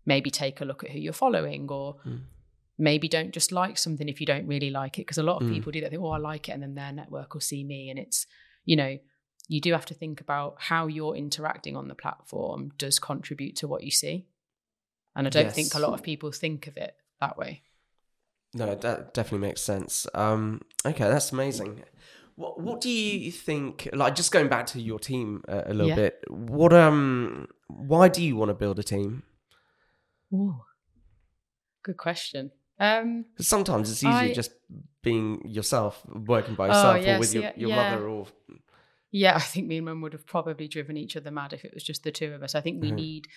maybe take a look at who you're following, or mm. maybe don't just like something if you don't really like it. Because a lot of mm. people do that. They think, oh, I like it. And then their network will see me. And it's, you know, you do have to think about how you're interacting on the platform does contribute to what you see. And I don't yes. think a lot of people think of it that way. No, that definitely makes sense. Um, okay, that's amazing. What What do you think, like just going back to your team a, a little yeah. bit, what um, why do you want to build a team? Ooh, good question. Um, sometimes it's easier I, just being yourself, working by yourself oh, yes, or with your, your yeah. mother or... Yeah, I think me and Mum would have probably driven each other mad if it was just the two of us. I think we mm-hmm. need...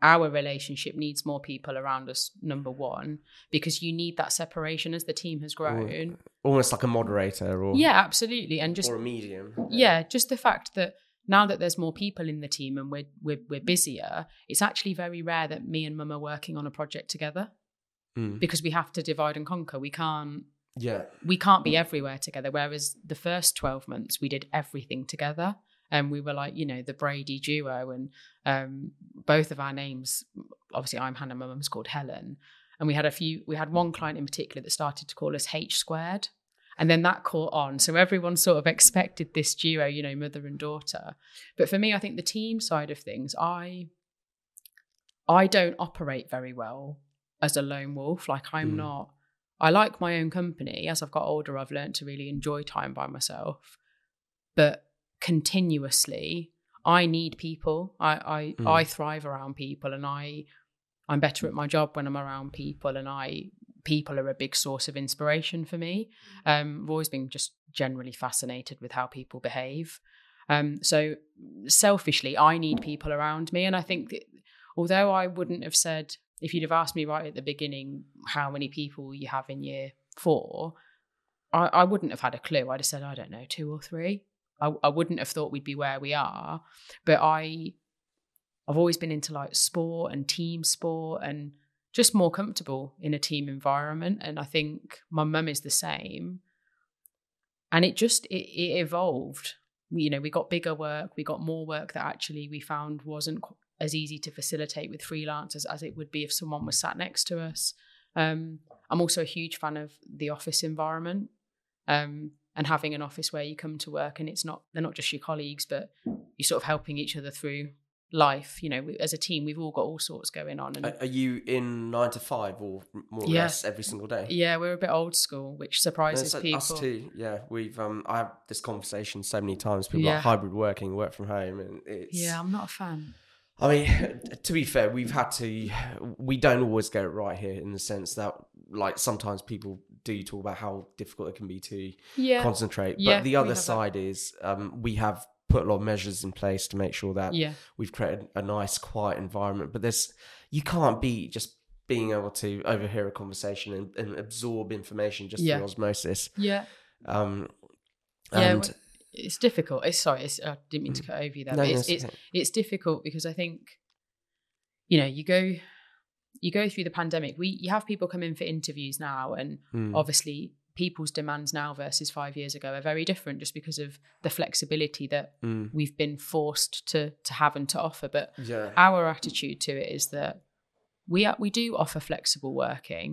Our relationship needs more people around us, number one, because you need that separation as the team has grown. Or, almost like a moderator or... Yeah, absolutely. And just... Or a medium. Yeah, just the fact that now that there's more people in the team and we're, we're, we're busier, it's actually very rare that me and Mum are working on a project together mm. because we have to divide and conquer. We can't... Yeah. We can't be everywhere together, whereas the first twelve months we did everything together. And we were like, you know, the Brady duo, and um, both of our names, obviously I'm Hannah, my mum's called Helen. And we had a few, we had one client in particular that started to call us H squared. And then that caught on. So everyone sort of expected this duo, you know, mother and daughter. But for me, I think the team side of things, I, I don't operate very well as a lone wolf. Like I'm mm. not, I like my own company. As I've got older, I've learned to really enjoy time by myself. But continuously I need people. I I, mm. I thrive around people, and I I'm better at my job when I'm around people, and I people are a big source of inspiration for me. um I've always been just generally fascinated with how people behave. Um so selfishly I need people around me, and I think that although I wouldn't have said, if you'd have asked me right at the beginning how many people you have in year four, I, I wouldn't have had a clue. I'd have said, I don't know, two or three. I, I wouldn't have thought we'd be where we are, but I, I've always been into like sport and team sport and just more comfortable in a team environment. And I think my mum is the same. And it just, it, it evolved. We, you know, we got bigger work, we got more work that actually we found wasn't as easy to facilitate with freelancers as it would be if someone was sat next to us. Um, I'm also a huge fan of the office environment. Um, And having an office where you come to work and it's not, they're not just your colleagues, but you're sort of helping each other through life. You know, we, as a team, we've all got all sorts going on. And are, are you in nine to five or more or yeah. less every single day? Yeah, we're a bit old school, which surprises no, like people. Us too, yeah. We've, um, I have this conversation so many times. People yeah. like hybrid working, work from home. And it's, yeah, I'm not a fan. I mean, to be fair, we've had to, we don't always get it right here, in the sense that like sometimes people do talk about how difficult it can be to yeah. concentrate. But yeah, the other side that. is um, we have put a lot of measures in place to make sure that yeah. we've created a nice, quiet environment. But there's, you can't be just being able to overhear a conversation and, and absorb information just yeah. through osmosis. Yeah. Um, and yeah, it's difficult. It's sorry, it's, I didn't mean to cut over you there. No, but it's, no, it's, okay. it's it's difficult because I think, you know, you go you go through the pandemic. We you have people come in for interviews now, and mm. obviously people's demands now versus five years ago are very different, just because of the flexibility that mm. we've been forced to to have and to offer. But yeah. our attitude to it is that we are, we do offer flexible working.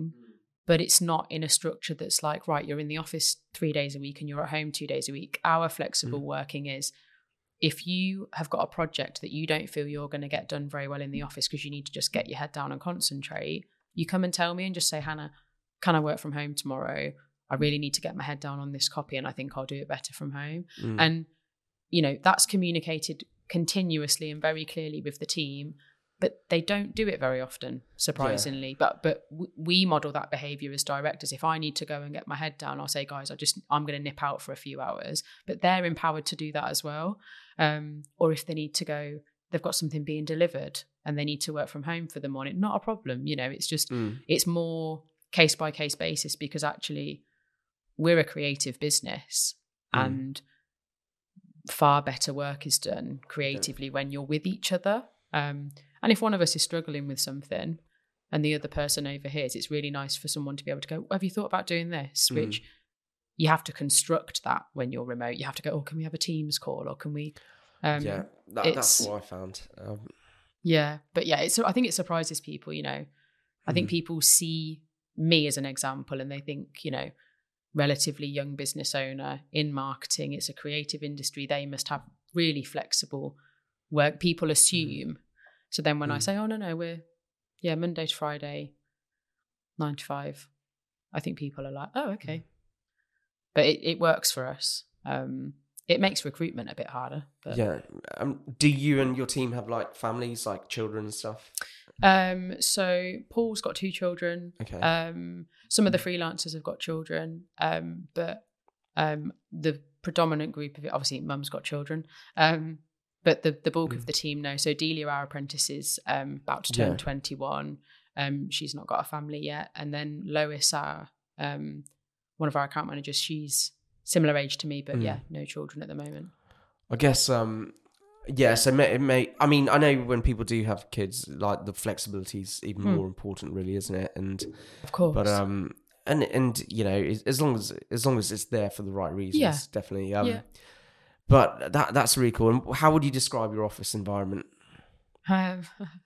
But it's not in a structure that's like, right, you're in the office three days a week and you're at home two days a week. Our flexible mm. working is, if you have got a project that you don't feel you're going to get done very well in the office because you need to just get your head down and concentrate, you come and tell me and just say, Hannah, can I work from home tomorrow? I really need to get my head down on this copy and I think I'll do it better from home. Mm. And, you know, that's communicated continuously and very clearly with the team. But they don't do it very often, surprisingly. Yeah. But but w- we model that behaviour as directors. If I need to go and get my head down, I'll say, guys, I just I'm going to nip out for a few hours. But they're empowered to do that as well. Um, or if they need to go, they've got something being delivered and they need to work from home for the morning. Not a problem, you know. It's just mm. it's more case by case basis, because actually we're a creative business mm. and far better work is done creatively when you're with each other. Um, and if one of us is struggling with something and the other person overhears, it's really nice for someone to be able to go, have you thought about doing this? Mm. Which you have to construct that when you're remote. You have to go, oh, can we have a Teams call, or can we? Um, yeah, that, that's what I found. Um, yeah, but yeah, it's, I think it surprises people, you know. I think mm. people see me as an example and they think, you know, relatively young business owner in marketing, it's a creative industry, they must have really flexible work, people assume. Mm. So then when mm. I say, oh, no, no, we're, yeah, Monday to Friday, nine to five, I think people are like, oh, okay. Mm. But it, it works for us. Um, it makes recruitment a bit harder. But. Yeah. Um, do you and your team have like families, like children and stuff? Um, so Paul's got two children. Okay. Um, some of the freelancers have got children. Um, but um, the predominant group of it, obviously mum's got children. Um, but the, the bulk mm. of the team know. So Delia, our apprentice, is um, about to turn yeah. twenty-one. Um, she's not got a family yet. And then Lois, our um, one of our account managers, she's similar age to me, but mm. yeah, no children at the moment. I guess, um, yeah, so it may, it may, I mean, I know when people do have kids, like the flexibility is even mm. more important, really, isn't it? And of course, but um, and and you know, as long as as long as it's there for the right reasons, yeah. definitely. Um, yeah. But that that's really cool. And how would you describe your office environment? Um,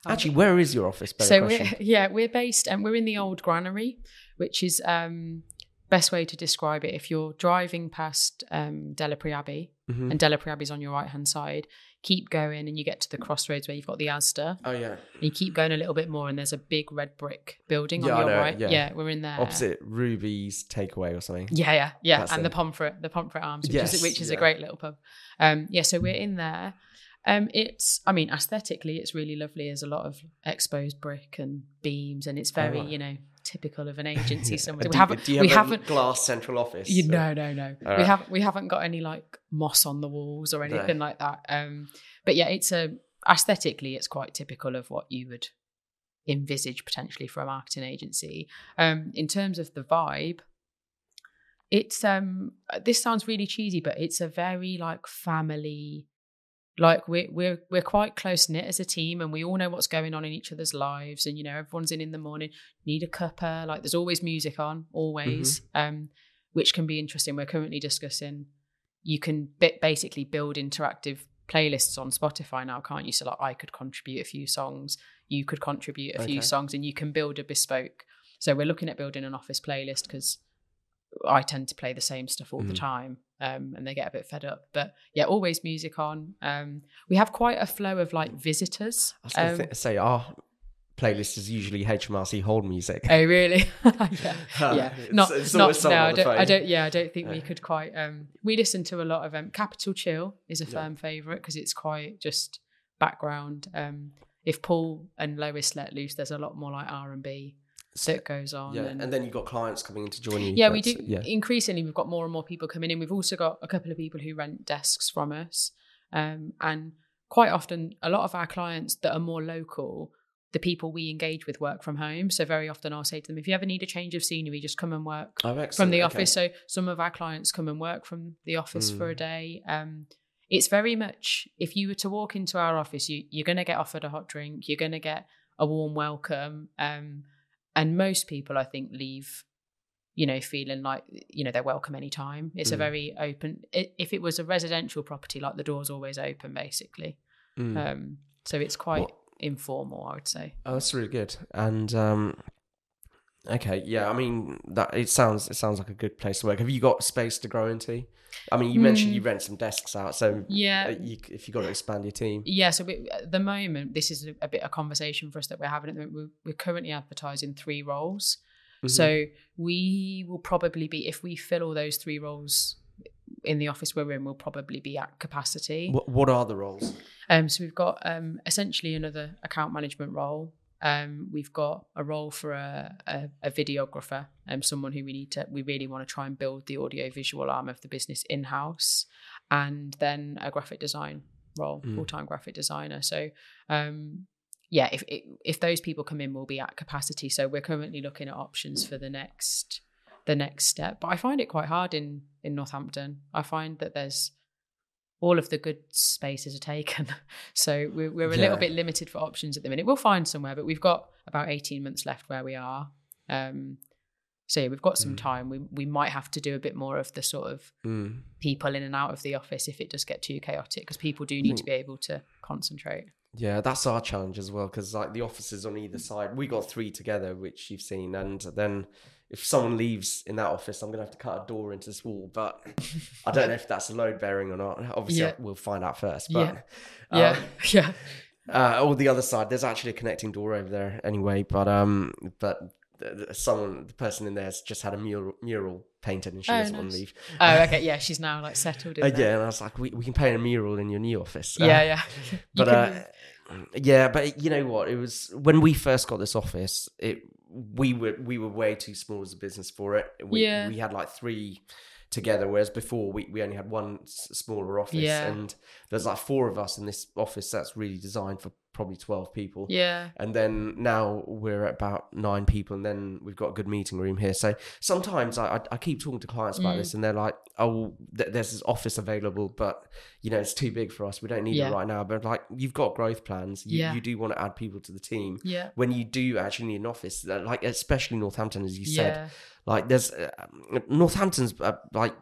Actually, where is your office? So we're, yeah, we're based, and um, we're in the old granary, which is um. best way to describe it, if you're driving past um, Delapre Abbey, mm-hmm. and Delapre Abbey's on your right-hand side, keep going and you get to the crossroads where you've got the Asda. Oh, yeah. And you keep going a little bit more and there's a big red brick building yeah, on your right. Yeah. yeah, we're in there. Opposite Ruby's Takeaway or something. Yeah, yeah, yeah. That's and it. the Pomfret, the Pomfret Arms, which yes, is, which is yeah. a great little pub. Um, yeah, so we're in there. Um, it's, I mean, aesthetically, it's really lovely. There's a lot of exposed brick and beams and it's very, oh, right. you know, typical of an agency yeah. somewhere. We do, haven't do you have we a haven't glass central office. You, no, no, no. All we right. haven't we haven't got any like moss on the walls or anything no. like that. Um but yeah, it's a aesthetically it's quite typical of what you would envisage potentially for a marketing agency. Um in terms of the vibe, it's um this sounds really cheesy, but it's a very like family Like we're we're we're quite close knit as a team, and we all know what's going on in each other's lives. And you know, everyone's in in the morning. Need a cuppa? Like there's always music on, always, mm-hmm. um, which can be interesting. We're currently discussing. You can bit basically build interactive playlists on Spotify now, can't you? So like, I could contribute a few songs, you could contribute a okay. few songs, and you can build a bespoke. So we're looking at building an office playlist because I tend to play the same stuff all mm. the time. Um, and they get a bit fed up, but yeah, always music on. Um, we have quite a flow of like visitors. I um, say our playlist is usually H M R C Hall music. Oh really? yeah, uh, yeah. It's, not it's not. No, I don't. I don't. Yeah, I don't think yeah. we could quite. Um, we listen to a lot of um, Capital Chill is a firm yeah. favourite because it's quite just background. Um, if Paul and Lois let loose, there's a lot more like R and B. So it goes on. Yeah. And, and then you've got clients coming in to join you. Yeah, we do. Yeah. Increasingly, we've got more and more people coming in. We've also got a couple of people who rent desks from us. Um, and quite often, a lot of our clients that are more local, the people we engage with work from home. So very often I'll say to them, if you ever need a change of scenery, just come and work oh, from the okay. office. So some of our clients come and work from the office mm. for a day. Um, it's very much, if you were to walk into our office, you, you're going to get offered a hot drink. You're going to get a warm welcome. Um And most people, I think, leave, you know, feeling like, you know, they're welcome anytime. It's mm. a very open, if it was a residential property, like the door's always open, basically. Mm. Um, so it's quite what? informal, I would say. Oh, that's really good. And, um, okay, yeah, I mean, that it sounds it sounds like a good place to work. Have you got space to grow into? I mean, you mm. mentioned you rent some desks out, so yeah, you, if you've got to expand your team. Yeah, so we, at the moment, this is a, a bit of conversation for us that we're having at the moment. We're, we're currently advertising three roles. Mm-hmm. So we will probably be, if we fill all those three roles in the office we're in, we'll probably be at capacity. What, what are the roles? Um, so we've got um, essentially another account management role. Um, we've got a role for a, a, a videographer, um, someone who we need to, we really want to try and build the audio visual arm of the business in-house, and then a graphic design role, mm. full-time graphic designer. So, um, yeah, if, if those people come in, we'll be at capacity. So we're currently looking at options for the next, the next step, but I find it quite hard in, in Northampton. I find that there's all of the good spaces are taken. So we're, we're a yeah. little bit limited for options at the minute. We'll find somewhere, but we've got about eighteen months left where we are. Um, so yeah, we've got some mm. time. We we might have to do a bit more of the sort of mm. people in and out of the office if it does get too chaotic, because people do need mm. to be able to concentrate. Yeah, that's our challenge as well, because like the offices on either side, we got three together, which you've seen, and then if someone leaves in that office, I'm going to have to cut a door into this wall, but I don't know if that's a load bearing or not. Obviously, yeah. we'll find out first. But yeah, um, yeah. yeah. Uh, or the other side, there's actually a connecting door over there anyway, but um, but someone, the person in there's just had a mural, mural painted and she oh, doesn't nice. want to leave. Oh, okay. Yeah, she's now like settled in uh, there. Yeah, and I was like, we, we can paint a mural in your new office. Uh, yeah, yeah. But uh, yeah, but you know what? It was when we first got this office, it. we were we were way too small as a business for it. We yeah. we had like three together, whereas before we, we only had one s- smaller office. Yeah. And there's like four of us in this office that's really designed for probably twelve people. Yeah. And then now we're at about nine people, and then we've got a good meeting room here. So sometimes I I, I keep talking to clients about mm. this, and they're like, oh, th- there's this office available, but you know, it's too big for us. We don't need yeah. it right now. But like, you've got growth plans. You, yeah. you do want to add people to the team. Yeah. When you do actually need an office, like especially Northampton, as you yeah. said, like there's uh, Northampton's uh, like,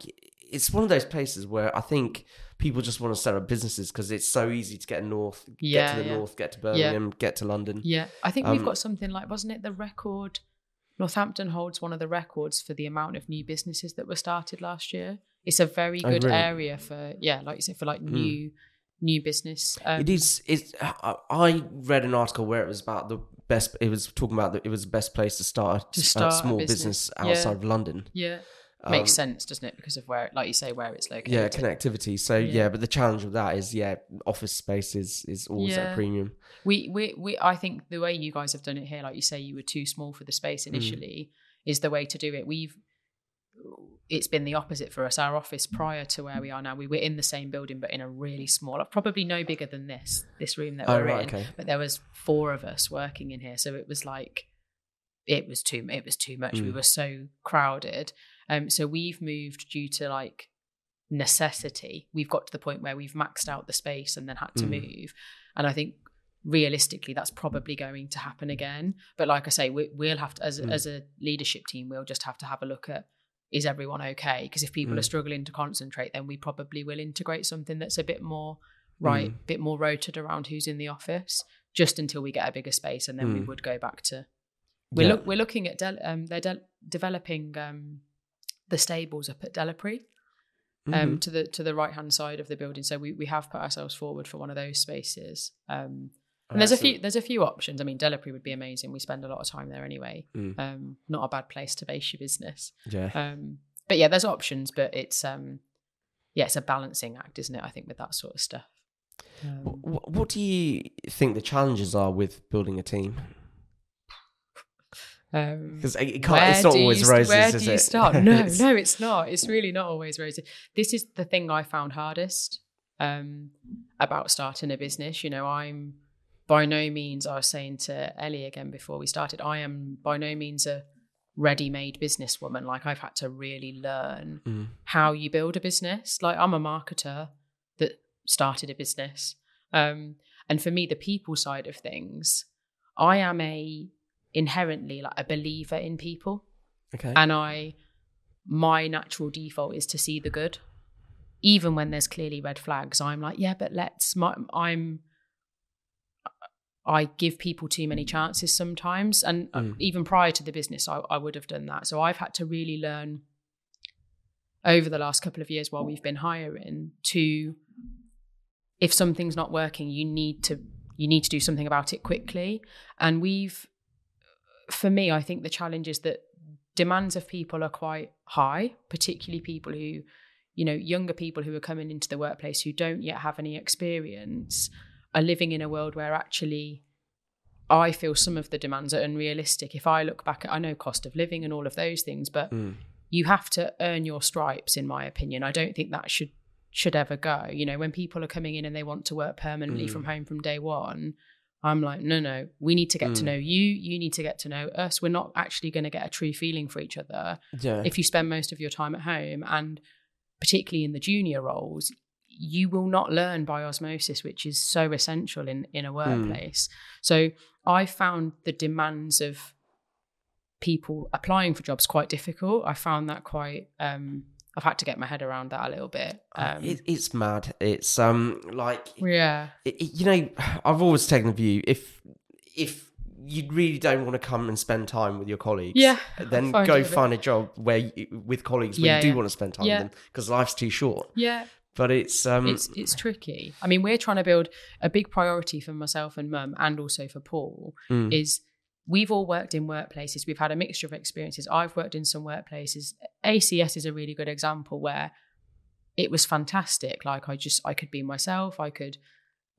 it's one of those places where I think people just want to set up businesses because it's so easy to get north, yeah, get to the yeah. north, get to Birmingham, yeah. get to London. Yeah, I think um, we've got something like, wasn't it the record? Northampton holds one of the records for the amount of new businesses that were started last year. It's a very good oh, really? area for, yeah, like you said, for like mm. new new business. Um, it is. It's, I read an article where it was about the best, it was talking about the, it was the best place to start, to start a small a business, business outside yeah. of London. Yeah. Makes um, sense, doesn't it? Because of where, like you say, where it's located. Yeah, connectivity. So yeah, yeah but the challenge of that is, yeah, office space is, is always yeah. at a premium. We, we, we, I think the way you guys have done it here, like you say, you were too small for the space initially, mm. is the way to do it. We've, it's been the opposite for us. Our office prior to where we are now, we were in the same building, but in a really small, probably no bigger than this, this room that we're oh, right, in. Okay. But there was four of us working in here. So it was like, it was too, it was too much. Mm. We were so crowded. Um, so we've moved due to like necessity. We've got to the point where we've maxed out the space and then had to mm. move. And I think realistically, that's probably going to happen again. But like I say, we, we'll have to, as, mm. as a leadership team, we'll just have to have a look at, is everyone okay? Because if people mm. are struggling to concentrate, then we probably will integrate something that's a bit more, right, mm. bit more rotated around who's in the office, just until we get a bigger space. And then mm. we would go back to, we're, yeah. look, we're looking at, de- um, they're de- developing... Um, the stables up at Delapre, um, mm-hmm. to the to the right hand side of the building. So we, we have put ourselves forward for one of those spaces. Um, and oh, there's a few it. there's a few options. I mean, Delapre would be amazing. We spend a lot of time there anyway. Mm. Um, not a bad place to base your business. Yeah. Um, but yeah, there's options, but it's um, yeah, it's a balancing act, isn't it? I think with that sort of stuff. Um, what, what do you think the challenges are with building a team? Because um, it can't, it's not always you, roses, where is do you it? Start? No, it's, no, it's not. It's really not always roses. This is the thing I found hardest um, about starting a business. You know, I'm by no means, I was saying to Ellie again before we started, I am by no means a ready-made businesswoman. Like I've had to really learn mm. how you build a business. Like I'm a marketer that started a business. Um, and for me, the people side of things, I am a... inherently like a believer in people, okay, and I my natural default is to see the good even when there's clearly red flags. I'm like, yeah, but let's my, I'm I give people too many chances sometimes, and mm. even prior to the business I, I would have done that. So I've had to really learn over the last couple of years while we've been hiring to, if something's not working, you need to you need to do something about it quickly. And we've for me, I think the challenge is that demands of people are quite high, particularly people who, you know, younger people who are coming into the workplace who don't yet have any experience are living in a world where actually I feel some of the demands are unrealistic. If I look back at, I know cost of living and all of those things, but mm. you have to earn your stripes, in my opinion. I don't think that should should ever go. You know, when people are coming in and they want to work permanently mm. from home from day one, I'm like, no, no, we need to get mm. to know you. You need to get to know us. We're not actually going to get a true feeling for each other yeah. if you spend most of your time at home. And particularly in the junior roles, you will not learn by osmosis, which is so essential in, in a workplace. Mm. So I found the demands of people applying for jobs quite difficult. I found that quite, um, I've had to get my head around that a little bit. Um, uh, it, it's mad. It's um like, yeah, it, it, you know, I've always taken the view, if, if, you really don't want to come and spend time with your colleagues. Yeah. Then find go find a job where you, with colleagues where yeah, you do yeah. want to spend time yeah. with them, because life's too short. Yeah. But it's um it's it's tricky. I mean, we're trying to build a big priority for myself and Mum, and also for Paul, mm. is we've all worked in workplaces. We've had a mixture of experiences. I've worked in some workplaces. A C S is a really good example where it was fantastic. Like I just I could be myself. I could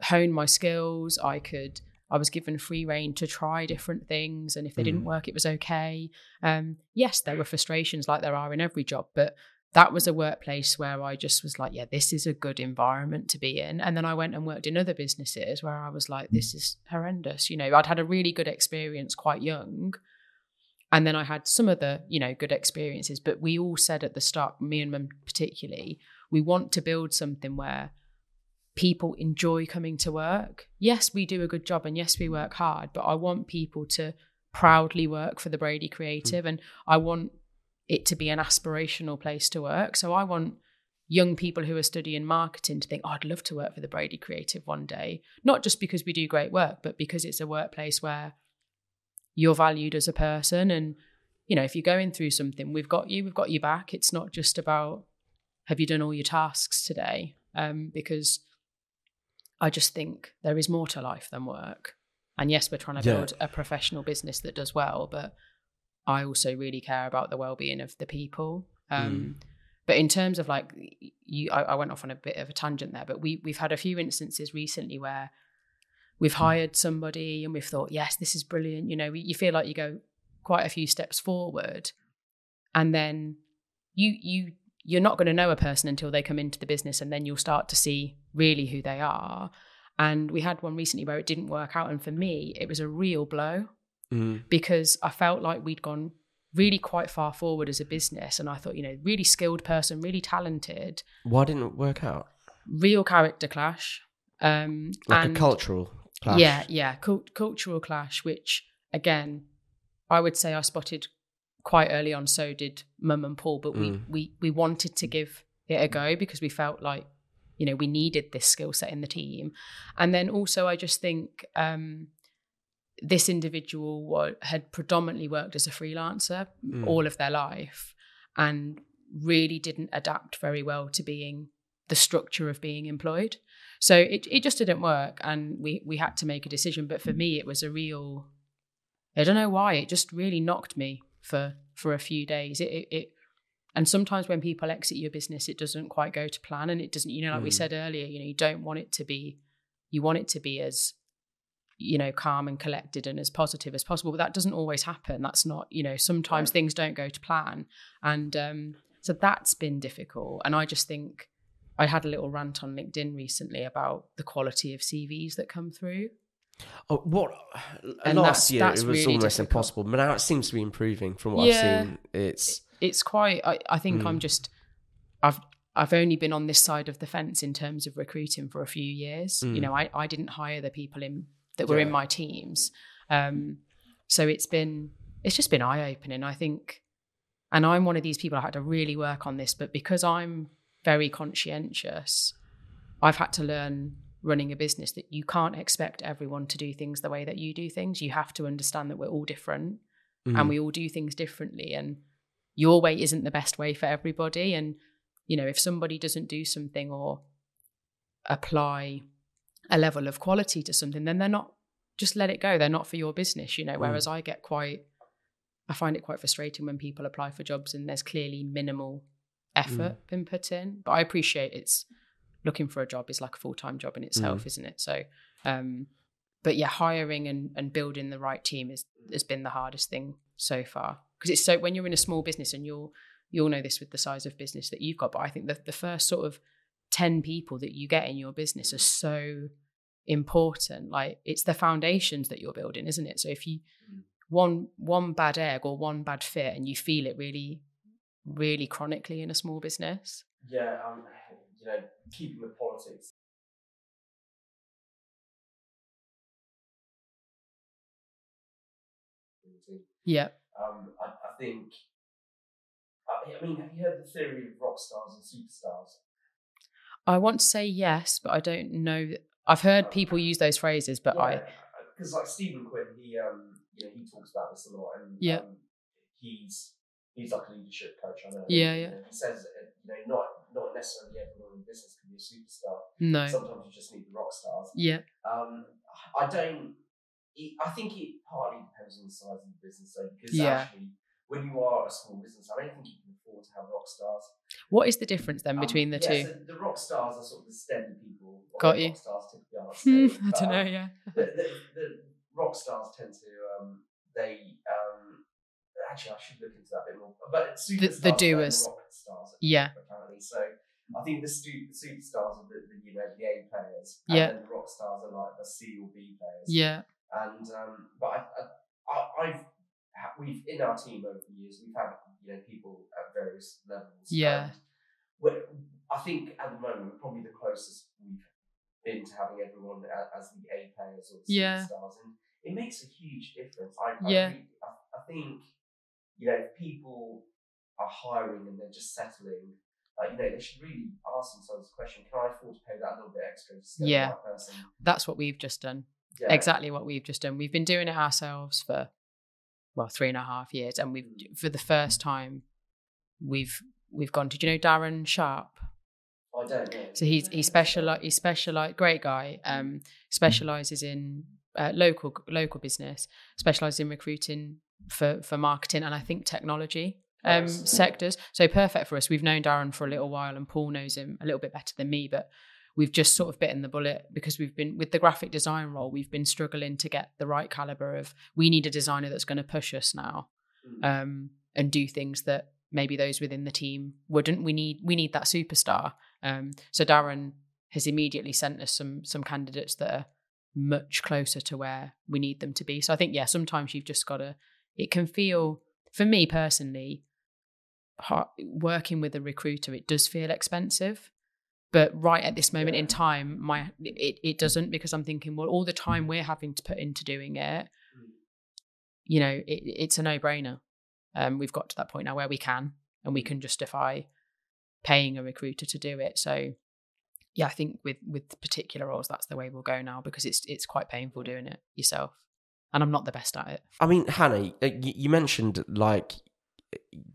hone my skills. I could. I was given free rein to try different things, and if they mm. didn't work, it was okay. Um, yes, there were frustrations like there are in every job, but that was a workplace where I just was like, yeah, this is a good environment to be in. And then I went and worked in other businesses where I was like, this is horrendous. You know, I'd had a really good experience quite young, and then I had some other, you know, good experiences. But we all said at the start, me and Mum particularly, we want to build something where people enjoy coming to work. Yes, we do a good job, and yes, we work hard, but I want people to proudly work for the Brady Creative, and I want it to be an aspirational place to work. So I want young people who are studying marketing to think, oh, I'd love to work for the Brady Creative one day, not just because we do great work, but because it's a workplace where you're valued as a person. And, you know, if you're going through something, we've got you, we've got you back. It's not just about, have you done all your tasks today? Um, because I just think there is more to life than work. And yes, we're trying to build yeah. a professional business that does well, but I also really care about the well-being of the people. Um, mm. But in terms of like, you, I, I went off on a bit of a tangent there, but we, we've had a few instances recently where we've hired somebody and we've thought, yes, this is brilliant. You know, we, you feel like you go quite a few steps forward, and then you you you're not going to know a person until they come into the business, and then you'll start to see really who they are. And we had one recently where it didn't work out, and for me it was a real blow mm. because I felt like we'd gone really quite far forward as a business, and I thought, you know, really skilled person, really talented. Why didn't it work out? Real character clash. Um, like and a cultural clash. Yeah, yeah, cult- cultural clash, which again, I would say I spotted quite early on, so did Mum and Paul, but we, mm. we we wanted to give it a go because we felt like, you know, we needed this skill set in the team. And then also I just think um, this individual had predominantly worked as a freelancer mm. all of their life, and really didn't adapt very well to being the structure of being employed. So it, it just didn't work, and we, we had to make a decision. But for me, it was a real, I don't know why, it just really knocked me for for a few days. It, it, it and sometimes when people exit your business, it doesn't quite go to plan, and it doesn't, you know, like mm. we said earlier, you know, you don't want it to be, you want it to be as, you know, calm and collected and as positive as possible, but that doesn't always happen. That's not, you know, sometimes right. things don't go to plan, and um so that's been difficult. And I just think I had a little rant on LinkedIn recently about the quality of C Vs that come through. Oh, what and last that's, year that's it was really almost difficult. Impossible, but now it seems to be improving from what yeah, I've seen. It's it's quite. I, I think mm. I'm just. I've I've only been on this side of the fence in terms of recruiting for a few years. Mm. You know, I, I didn't hire the people in that were yeah. in my teams, um, so it's been it's just been eye opening. I think, and I'm one of these people. I had to really work on this, but because I'm very conscientious, I've had to learn. Running a business that you can't expect everyone to do things the way that you do things. You have to understand that we're all different mm. and we all do things differently, and your way isn't the best way for everybody. And, you know, if somebody doesn't do something or apply a level of quality to something, then they're not, just let it go. They're not for your business, you know, whereas mm. I get quite, I find it quite frustrating when people apply for jobs and there's clearly minimal effort mm. been put in. But I appreciate it's, looking for a job is like a full-time job in itself, mm. isn't it? So, um, but yeah, hiring and, and building the right team is, has been the hardest thing so far. Because it's so, when you're in a small business, and you'll you'll know this with the size of business that you've got, but I think that the first sort of ten people that you get in your business are so important. Like, it's the foundations that you're building, isn't it? So if you, one one bad egg or one bad fit, and you feel it really, really chronically in a small business. Yeah, um, you know, keeping with politics. Yeah. Um, I, I think, I, I mean, have you heard the theory of rock stars and superstars? I want to say yes, but I don't know. I've heard people use those phrases, but yeah, I... Because like Stephen Quinn, he, um, you know, he talks about this a lot. And yeah. um, he's he's like a leadership coach, I know. Yeah, yeah. And he says, you know, not, not necessarily everyone in business can be a superstar. No. Sometimes you just need the rock stars. Yeah. Um, I don't... I think it partly depends on the size of the business, though, because yeah. actually, when you are a small business, I don't think you can afford to have rock stars. What is the difference then between um, the yeah, two? So the rock stars are sort of the steady people. Got you. Rock stars typically are steady, I don't know. Yeah. the, the, the rock stars tend to um, they um, actually I should look into that a bit more. But superstars the, the doers, are the rock stars, yeah. Apparently, so I think the, stu- the superstars are the, the you know the A players, and yeah. then the rock stars are like the C or B players, yeah. And um, but I, I, I, I've we've in our team over the years we've had you know people at various levels. Yeah. And I think at the moment we're probably the closest we've been to having everyone as the A players or the yeah. superstars, and it makes a huge difference. I, I yeah. Think, I, I think you know if people are hiring and they're just settling. Like, you know, they should really ask themselves the question: can I afford to pay that a little bit extra to stay yeah. with that person? That's what we've just done. Yeah. Exactly what we've just done. We've been doing it ourselves for well three and a half years, and we've for the first time we've we've gone. Did you know Darren Sharp? I don't know. So he's he speciali- he speciali- great guy. Um, specialises in uh, local local business. Specialises in recruiting for for marketing and I think technology um yes. sectors. So perfect for us. We've known Darren for a little while, and Paul knows him a little bit better than me, but. We've just sort of bitten the bullet because we've been with the graphic design role. We've been struggling to get the right caliber of. We need a designer that's going to push us now, mm-hmm. um, and do things that maybe those within the team wouldn't. We need we need that superstar. Um, so Darren has immediately sent us some some candidates that are much closer to where we need them to be. So I think yeah, sometimes you've just got to. It can feel for me personally, hard, working with a recruiter, it does feel expensive. But right at this moment yeah. in time, my it, it doesn't because I'm thinking, well, all the time we're having to put into doing it, mm. you know, it, it's a no-brainer. Um, we've got to that point now where we can and we can justify paying a recruiter to do it. So, yeah, I think with with particular roles, that's the way we'll go now because it's it's quite painful doing it yourself, and I'm not the best at it. I mean, Hannah, you mentioned like,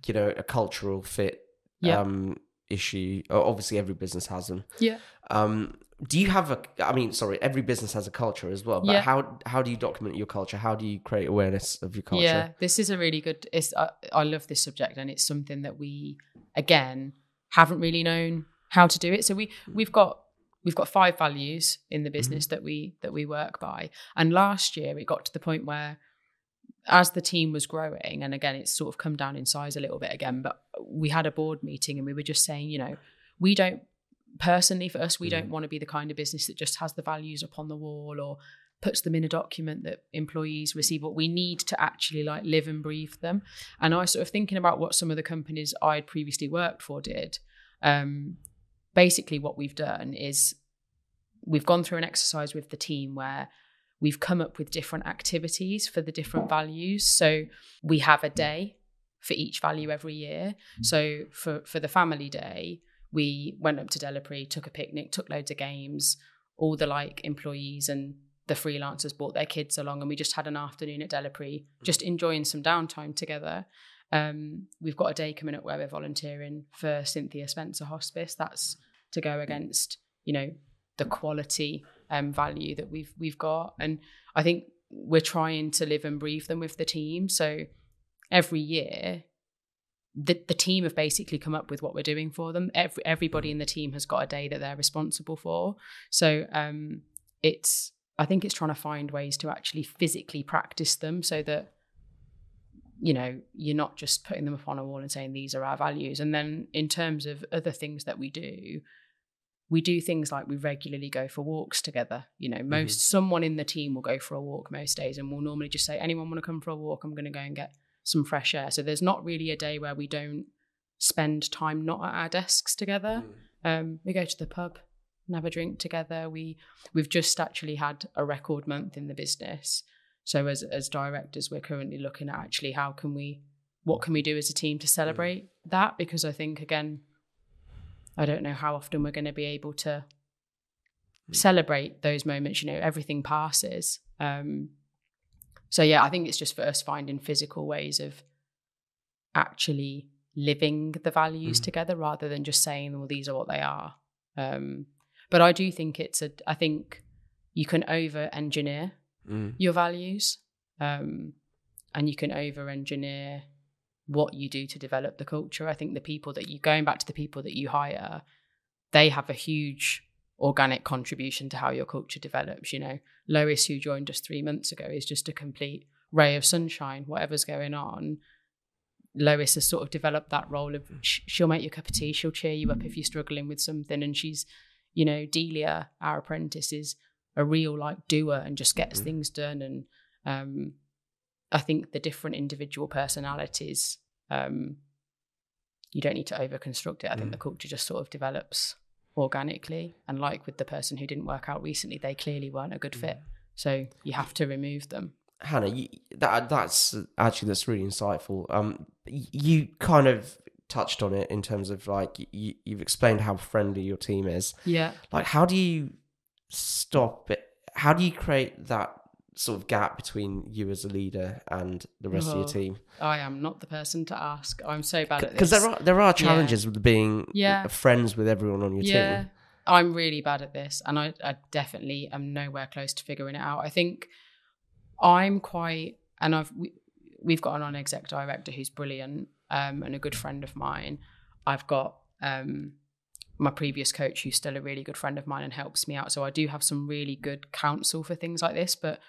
you know, a cultural fit. Yeah. Um, issue. Obviously every business has them. Yeah. Um, do you have a, I mean, sorry, every business has a culture as well, but yeah. how, how do you document your culture? How do you create awareness of your culture? Yeah, this is a really good, it's, I, I love this subject and it's something that we, again, haven't really known how to do it. So we, we've got, we've got five values in the business mm-hmm. that we, that we work by. And last year it got to the point where as the team was growing, and again, it's sort of come down in size a little bit again, but we had a board meeting and we were just saying, you know, we don't, personally for us, we mm-hmm. don't want to be the kind of business that just has the values up on the wall or puts them in a document that employees receive, but we need to actually like live and breathe them. And I was sort of thinking about what some of the companies I'd previously worked for did. Um, basically what we've done is we've gone through an exercise with the team where we've come up with different activities for the different values. So we have a day for each value every year. So for, for the family day, we went up to Delapre, took a picnic, took loads of games, all the like employees and the freelancers brought their kids along and we just had an afternoon at Delapre, just enjoying some downtime together. Um, we've got a day coming up where we're volunteering for Cynthia Spencer Hospice. That's to go against, you know, the quality Um, value that we've we've got, and I think we're trying to live and breathe them with the team. So every year, the the team have basically come up with what we're doing for them. Every everybody in the team has got a day that they're responsible for. So um, it's I think it's trying to find ways to actually physically practice them so that you know you're not just putting them up on a wall and saying these are our values. And then in terms of other things that we do. We do things like we regularly go for walks together. You know, most mm-hmm. someone in the team will go for a walk most days and we'll normally just say, anyone want to come for a walk? I'm going to go and get some fresh air. So there's not really a day where we don't spend time not at our desks together. Mm. Um, we go to the pub and have a drink together. We, we've just actually had a record month in the business. So as, as directors, we're currently looking at actually how can we, what can we do as a team to celebrate that? Because I think, again, I don't know how often we're going to be able to celebrate those moments. You know, everything passes. Um, so yeah, I think it's just for us finding physical ways of actually living the values mm-hmm. together rather than just saying, well, these are what they are. Um, but I do think it's a, I think you can over engineer mm. your values um, and you can over engineer what you do to develop the culture. I think the people that you, going back to the people that you hire, they have a huge organic contribution to how your culture develops. You know, Lois, who joined us three months ago, is just a complete ray of sunshine. Whatever's going on, Lois has sort of developed that role of she'll make your cup of tea, she'll cheer you up if you're struggling with something. And she's, you know, Delia, our apprentice, is a real like doer and just gets mm-hmm. things done. And um, I think the different individual personalities, um, you don't need to overconstruct it. I mm-hmm. think the culture just sort of develops organically. And like with the person who didn't work out recently, they clearly weren't a good mm-hmm. fit. So you have to remove them. Hannah, you, that that's actually that's really insightful. Um, you kind of touched on it in terms of like you, you've explained how friendly your team is. Yeah. Like, how do you stop it? How do you create that sort of gap between you as a leader and the rest oh, of your team? I am not the person to ask. I'm so bad at this. Because there are there are challenges yeah. with being yeah. friends with everyone on your yeah. team. I'm really bad at this, and I, I definitely am nowhere close to figuring it out. I think. I'm quite, and I've we, we've got a non-exec director who's brilliant um, and a good friend of mine. I've got um, my previous coach who's still a really good friend of mine and helps me out. So I do have some really good counsel for things like this, but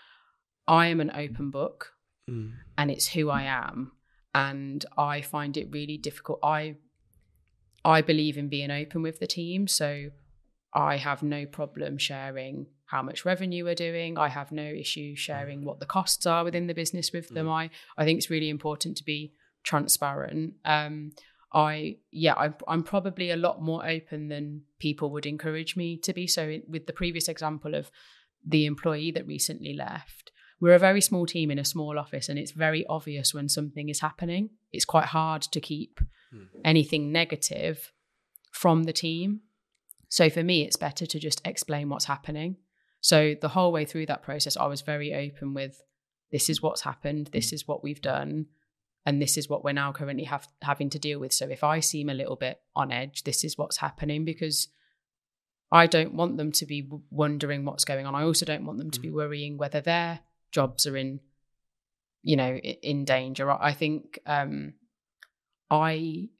I am an open book mm. and it's who I am. And I find it really difficult. I I believe in being open with the team. So I have no problem sharing how much revenue we're doing. I have no issue sharing what the costs are within the business with them. I, I think it's really important to be transparent. Um, I, yeah, I'm, I'm probably a lot more open than people would encourage me to be. So with the previous example of the employee that recently left, we're a very small team in a small office, and it's very obvious when something is happening. It's quite hard to keep anything negative from the team. So for me, it's better to just explain what's happening. So the whole way through that process, I was very open with, this is what's happened, this is what we've done, and this is what we're now currently have, having to deal with. So if I seem a little bit on edge, this is what's happening, because I don't want them to be w- wondering what's going on. I also don't want them to be worrying whether their jobs are in, you know, in danger. I think um, I...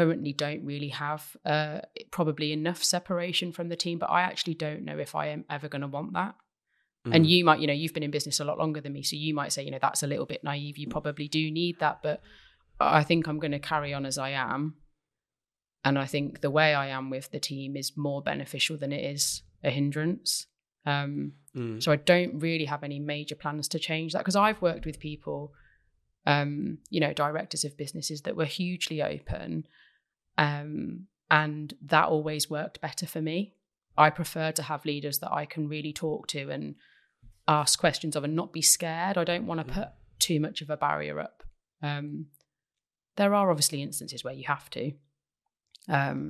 currently don't really have uh, probably enough separation from the team, but I actually don't know if I am ever going to want that. Mm. And you might, you know, you've been in business a lot longer than me, so you might say, you know, that's a little bit naive. You probably do need that, but I think I'm going to carry on as I am. And I think the way I am with the team is more beneficial than it is a hindrance. Um, mm. So I don't really have any major plans to change that, because I've worked with people Um, you know, directors of businesses that were hugely open. Um, and that always worked better for me. I prefer to have leaders that I can really talk to and ask questions of and not be scared. I don't want to put too much of a barrier up. Um, there are obviously instances where you have to. Um,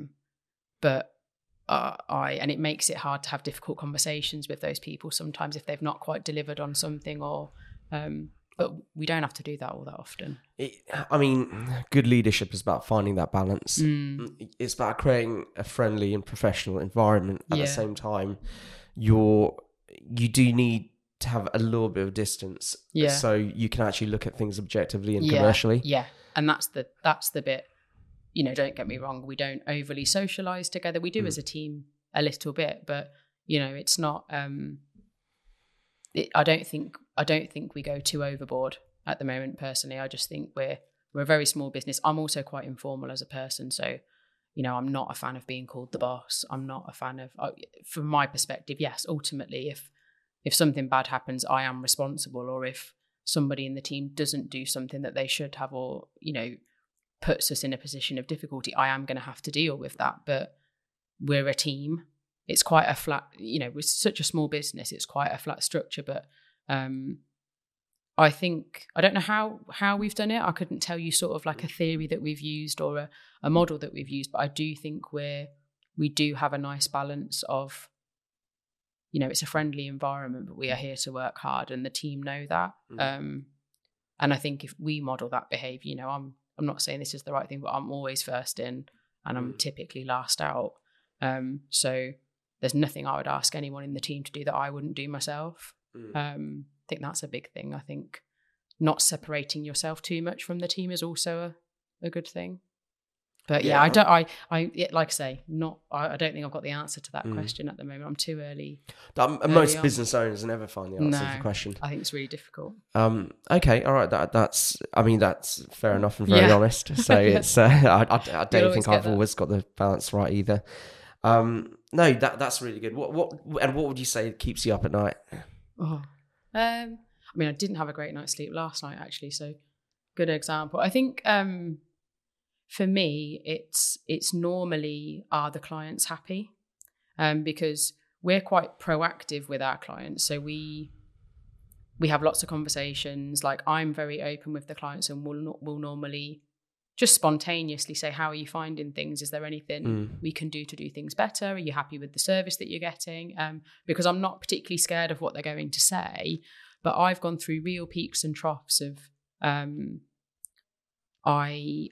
but uh, I, and it makes it hard to have difficult conversations with those people sometimes if they've not quite delivered on something or... Um, But we don't have to do that all that often. It, I mean, good leadership is about finding that balance. Mm. It's about creating a friendly and professional environment. At yeah. the same time, you're, you do need to have a little bit of distance yeah. so you can actually look at things objectively and yeah. commercially. Yeah, and that's the that's the bit, you know, don't get me wrong, we don't overly socialise together. We do mm. as a team a little bit, but, you know, it's not... Um, it, I don't think... I don't think we go too overboard at the moment, personally. I just think we're we're a very small business. I'm also quite informal as a person. So, you know, I'm not a fan of being called the boss. I'm not a fan of, uh, from my perspective, yes, ultimately, if if something bad happens, I am responsible. Or if somebody in the team doesn't do something that they should have or, you know, puts us in a position of difficulty, I am going to have to deal with that. But we're a team. It's quite a flat, you know, we're such a small business, it's quite a flat structure, but um, I think, I don't know how, how we've done it. I couldn't tell you sort of like a theory that we've used or a, a model that we've used, but I do think we're, we do have a nice balance of, you know, it's a friendly environment, but we are here to work hard, and the team know that. Mm. Um, and I think if we model that behavior, you know, I'm, I'm not saying this is the right thing, but I'm always first in and I'm mm. typically last out. Um, so there's nothing I would ask anyone in the team to do that I wouldn't do myself. Mm. Um, I think that's a big thing. I think not separating yourself too much from the team is also a, a good thing. But yeah, yeah, I don't. I, I like I say, not. I, I don't think I've got the answer to that mm. question at the moment. I'm too early. I'm, early most on. Business owners never find the answer no, to the question. I think it's really difficult. Um. Okay. All right. That that's. I mean, that's fair enough and very yeah. honest. So it's. Uh, I, I, I don't think I've that. always got the balance right either. Um. No. That that's really good. What what and what would you say keeps you up at night? Oh. Um. I mean, I didn't have a great night's sleep last night actually. So, good example. I think. Um. For me, it's it's normally, are the clients happy? Um, because we're quite proactive with our clients. So we we have lots of conversations. Like, I'm very open with the clients, and we'll, we'll normally just spontaneously say, how are you finding things? Is there anything mm. we can do to do things better? Are you happy with the service that you're getting? Um, because I'm not particularly scared of what they're going to say, but I've gone through real peaks and troughs of um, I...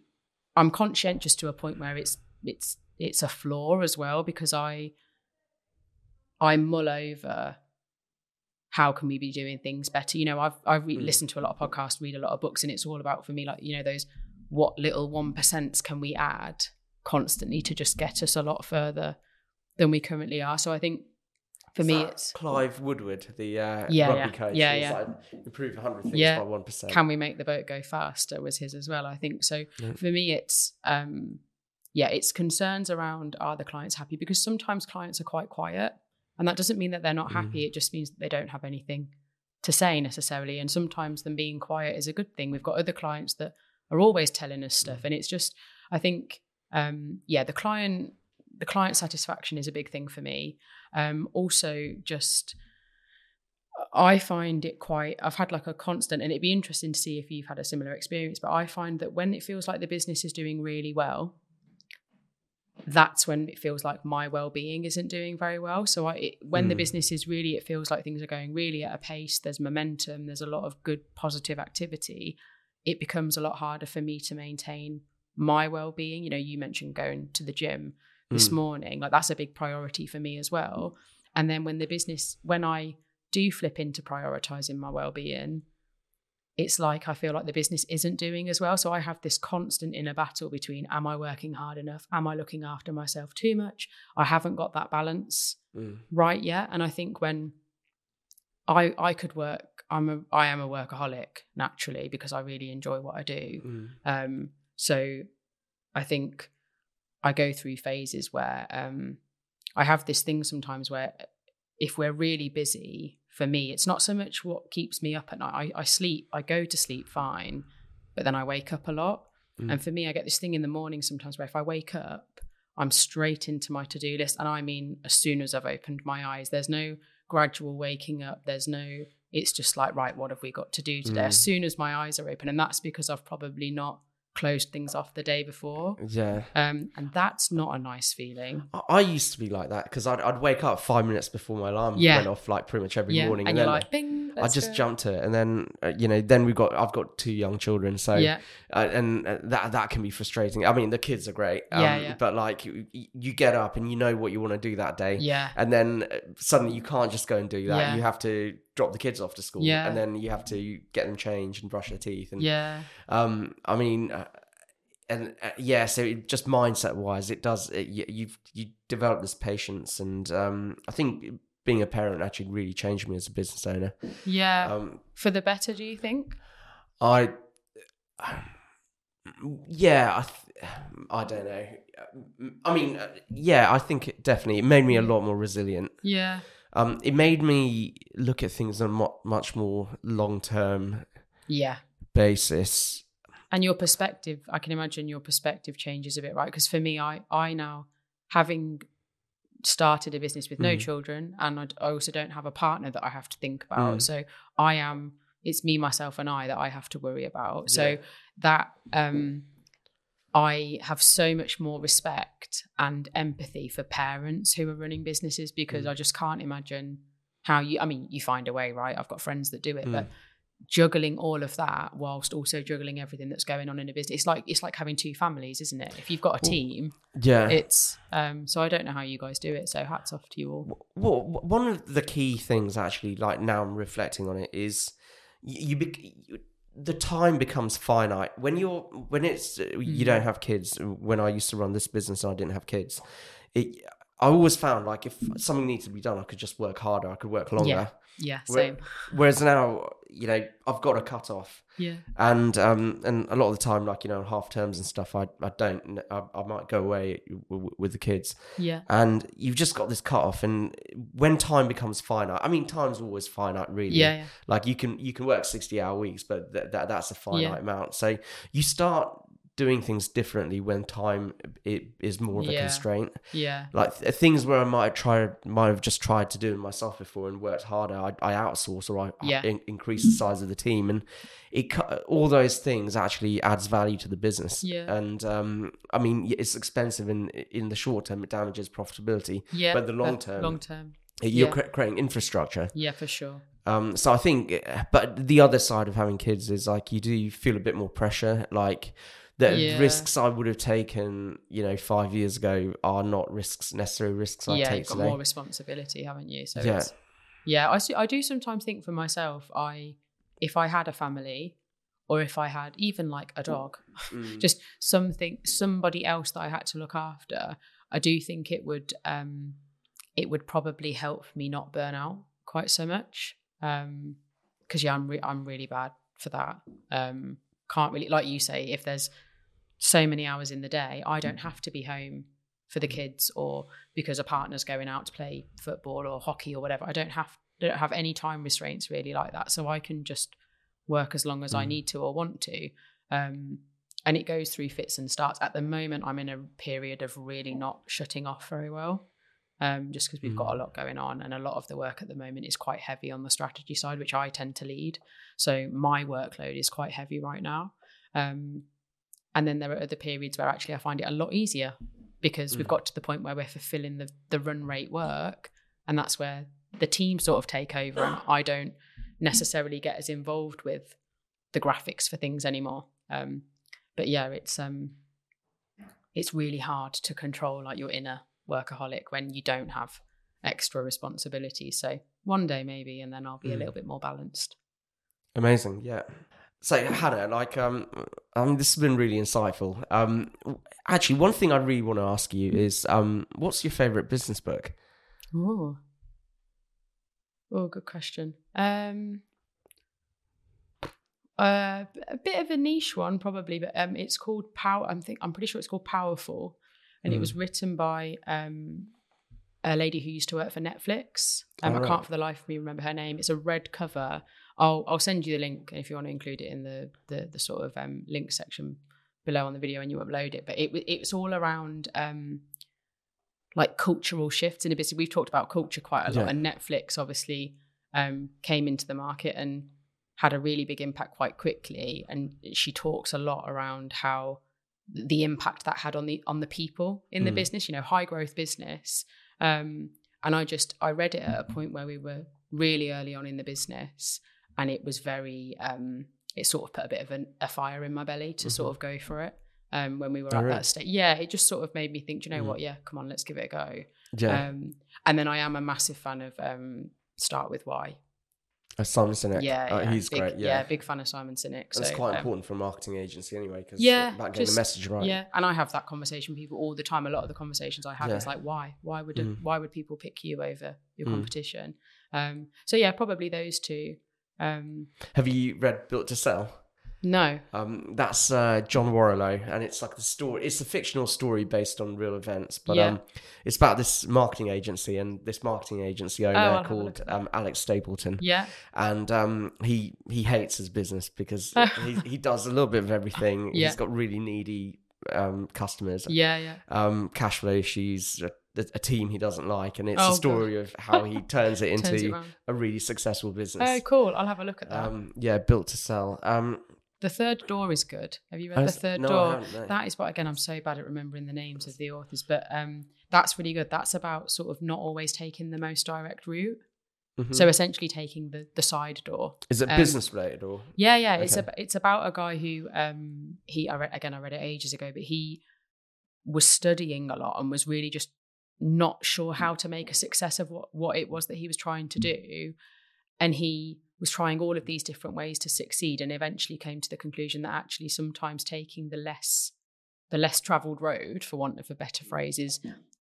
I'm conscientious to a point where it's it's it's a flaw as well, because I I mull over how can we be doing things better. You know, I've I've re- listened to a lot of podcasts, read a lot of books, and it's all about for me, like, you know, those what little one percents can we add constantly to just get us a lot further than we currently are. So I think for Is me, it's Clive Woodward, the uh, yeah, rugby yeah, coach. Yeah, yeah. Like, improve one hundred things yeah. by one percent. Can we make the boat go faster? Was his as well, I think. So yeah. for me, it's um, yeah, it's concerns around, are the clients happy? Because sometimes clients are quite quiet, and that doesn't mean that they're not happy. Mm. It just means that they don't have anything to say necessarily. And sometimes them being quiet is a good thing. We've got other clients that are always telling us stuff, and it's just, I think, um, yeah, the client. The client satisfaction is a big thing for me. Um, also just, I find it quite, I've had like a constant, and it'd be interesting to see if you've had a similar experience, but I find that when it feels like the business is doing really well, that's when it feels like my well-being isn't doing very well. So I, it, when mm. the business is really, it feels like things are going really at a pace, there's momentum, there's a lot of good positive activity, it becomes a lot harder for me to maintain my well-being. You know, you mentioned going to the gym this mm. morning, like that's a big priority for me as well. And then when the business, when I do flip into prioritizing my well-being, it's like I feel like the business isn't doing as well. So I have this constant inner battle between, am I working hard enough? Am I looking after myself too much? I haven't got that balance mm. right yet. And I think when I I could work, I'm a I am a workaholic naturally, because I really enjoy what I do. Mm. Um, so I think I go through phases where um, I have this thing sometimes where if we're really busy, for me, it's not so much what keeps me up at night. I, I sleep, I go to sleep fine, but then I wake up a lot. Mm. And for me, I get this thing in the morning sometimes where if I wake up, I'm straight into my to-do list. And I mean, as soon as I've opened my eyes, there's no gradual waking up. There's no, it's just like, right, what have we got to do today? Mm. As soon as my eyes are open. And that's because I've probably not closed things off the day before, yeah um and that's not a nice feeling. I, I used to be like that, because I'd, I'd wake up five minutes before my alarm yeah. went off, like pretty much every yeah. morning, and, and then like, bing, I just go. jumped to it, and then uh, you know then we've got I've got two young children, so yeah. uh, and uh, that that can be frustrating. I mean, the kids are great, um, yeah, yeah. but like you, you get up and you know what you want to do that day, yeah and then suddenly you can't just go and do that. yeah. You have to drop the kids off to school, yeah. and then you have to get them changed and brush their teeth, and yeah um I mean uh, and uh, yeah so it, just mindset wise, it does it, you you've, you develop this patience, and um I think being a parent actually really changed me as a business owner, yeah um, for the better. Do you think? I uh, yeah I th- I don't know I mean uh, yeah I think it definitely it made me a lot more resilient. yeah Um, it made me look at things on a much more long-term yeah. basis. And your perspective, I can imagine your perspective changes a bit, right? Because for me, I, I now, having started a business with no mm-hmm. children, and I'd, I also don't have a partner that I have to think about. Mm. So I am, it's me, myself and I that I have to worry about. Yeah. So that um, I have so much more respect and empathy for parents who are running businesses, because mm. I just can't imagine how you, I mean, you find a way, right? I've got friends that do it, mm. but juggling all of that whilst also juggling everything that's going on in a business, it's like it's like having two families, isn't it? If you've got a team, yeah, it's um so I don't know how you guys do it, so hats off to you all. Well, one of the key things actually, like now I'm reflecting on it, is you, you the time becomes finite when you're when it's you mm. don't have kids. When I used to run this business and I didn't have kids, it I always found like if something needs to be done, I could just work harder. I could work longer. Yeah, yeah, same. Whereas now, you know, I've got a cut off. Yeah. And um, and a lot of the time, like, you know, half terms and stuff, I I don't. I, I might go away w- with the kids. Yeah. And you've just got this cut off, and when time becomes finite, I mean, time's always finite, really. Yeah. yeah. Like you can you can work sixty-hour weeks, but th- th- that's a finite yeah. amount. So you start doing things differently when time it is more of a yeah. constraint. Yeah. Like th- things where I might have tried, might have just tried to do it myself before and worked harder, I, I outsource or I, yeah. I in- increase the size of the team, and it all those things actually adds value to the business. Yeah. And um, I mean, it's expensive in in the short term, it damages profitability. Yeah. But the long term, long term, you're yeah. cre- creating infrastructure. Yeah, for sure. Um, so I think, but the other side of having kids is like you do feel a bit more pressure, like. The yeah. risks I would have taken, you know, five years ago are not risks, necessary risks I yeah, take today. Yeah, you've got today. More responsibility, haven't you? So yeah, it's, yeah. I, I do sometimes think for myself, I if I had a family, or if I had even like a dog, mm. just something, somebody else that I had to look after, I do think it would, um, it would probably help me not burn out quite so much. Um, because yeah, I'm re- I'm really bad for that. Um, can't really, like you say, if there's so many hours in the day, I don't have to be home for the kids, or because a partner's going out to play football or hockey or whatever. I don't have I don't have any time restraints really like that, so I can just work as long as mm. I need to or want to, um, and it goes through fits and starts. At the moment, I'm in a period of really not shutting off very well, um, just because we've mm. got a lot going on, and a lot of the work at the moment is quite heavy on the strategy side, which I tend to lead, so my workload is quite heavy right now. Um, and then there are other periods where actually I find it a lot easier, because mm. we've got to the point where we're fulfilling the, the run rate work, and that's where the team sort of take over, and I don't necessarily get as involved with the graphics for things anymore. Um, but yeah, it's um, it's really hard to control like your inner workaholic when you don't have extra responsibility. So one day maybe, and then I'll be mm. a little bit more balanced. Amazing, yeah. So Hannah, like, um, I mean, this has been really insightful. Um, actually, one thing I really want to ask you is, um, what's your favourite business book? Oh, oh, good question. Um, uh, a bit of a niche one, probably, but um, it's called Power. I'm think I'm pretty sure it's called Powerful, and mm. it was written by um, a lady who used to work for Netflix. Um, oh, right. I can't for the life of me remember her name. It's a red cover. I'll I'll send you the link if you want to include it in the the, the sort of um, link section below on the video when you upload it. But it it's all around um, like cultural shifts in a business. We've talked about culture quite a lot, yeah. and Netflix obviously um, came into the market and had a really big impact quite quickly. And she talks a lot around how the impact that had on the on the people in mm. the business. You know, high growth business. Um, and I just I read it at a point where we were really early on in the business. And it was very, um, it sort of put a bit of an, a fire in my belly to mm-hmm. sort of go for it um, when we were oh, at really? that stage. Yeah, it just sort of made me think, do you know mm. what? Yeah, come on, let's give it a go. Yeah. Um, and then I am a massive fan of um, Start With Why. Uh, Simon Sinek. Yeah, oh, yeah. He's big, great. Yeah. yeah, big fan of Simon Sinek. That's so, quite um, important for a marketing agency anyway, because yeah, about getting just, the message right. Yeah, and I have that conversation with people all the time. A lot of the conversations I have yeah. is like, why? Why would mm. why would people pick you over your mm. competition? Um, so yeah, probably those two. Um, have you read Built to Sell? No. Um, that's uh, John Warrilow, and it's like the story. It's a fictional story based on real events, but yeah. um, it's about this marketing agency and this marketing agency owner oh, called um, Alex Stapleton. Yeah, and um, he he hates his business because he he does a little bit of everything. Yeah. He's got really needy um, customers. Yeah, yeah. Um, cash flow issues. a team he doesn't like, and it's oh, a story God. of how he turns it into turns it a really successful business. Oh, cool! I'll have a look at that. Um, yeah, Built to Sell. Um, The Third Door is good. Have you read was, The Third no, Door? No. That is what, again, I'm so bad at remembering the names of the authors, but um, that's really good. That's about sort of not always taking the most direct route. Mm-hmm. So essentially taking the, the side door. Is it um, business related or? Yeah, yeah. Okay. It's a, it's about a guy who, um, he, I read, again, I read it ages ago, but he was studying a lot and was really just not sure how to make a success of what, what it was that he was trying to do. And he was trying all of these different ways to succeed, and eventually came to the conclusion that actually sometimes taking the less the less traveled road, for want of a better phrase, is,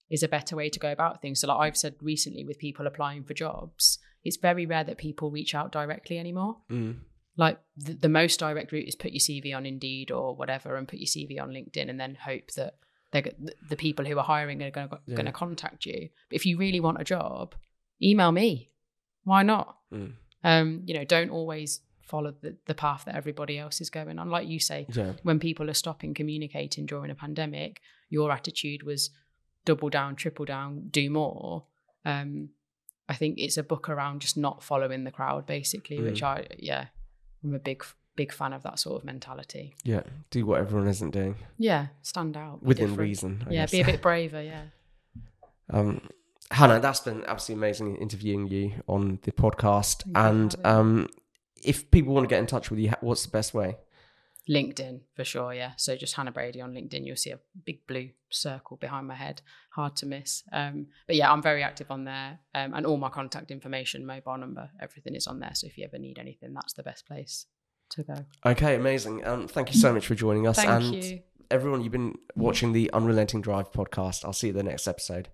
is a better way to go about things. So like I've said recently with people applying for jobs, it's very rare that people reach out directly anymore. Mm. Like the, the most direct route is put your C V on Indeed or whatever, and put your C V on LinkedIn, and then hope that they're, the people who are hiring are going yeah. to contact you. But if you really want a job, email me. Why not? Mm. Um, you know, don't always follow the, the path that everybody else is going on. Like you say, yeah. when people are stopping communicating during a pandemic, your attitude was double down, triple down, do more. Um, I think it's a book around just not following the crowd, basically, mm. which I, yeah, I'm a big, big fan of that sort of mentality. Yeah. Do what everyone isn't doing. Yeah. Stand out. Within different. reason. I yeah. guess. Be a bit braver. Yeah. Um, Hannah, that's been absolutely amazing interviewing you on the podcast. Yeah, and um, if people want to get in touch with you, what's the best way? LinkedIn, for sure, yeah. So just Hannah Brady on LinkedIn. You'll see a big blue circle behind my head. Hard to miss. Um, but yeah, I'm very active on there. Um, and all my contact information, mobile number, everything is on there. So if you ever need anything, that's the best place to go. Okay, amazing. Um, thank you so much for joining us. Thank and you. Everyone, you've been watching the Unrelenting Drive podcast. I'll see you in the next episode.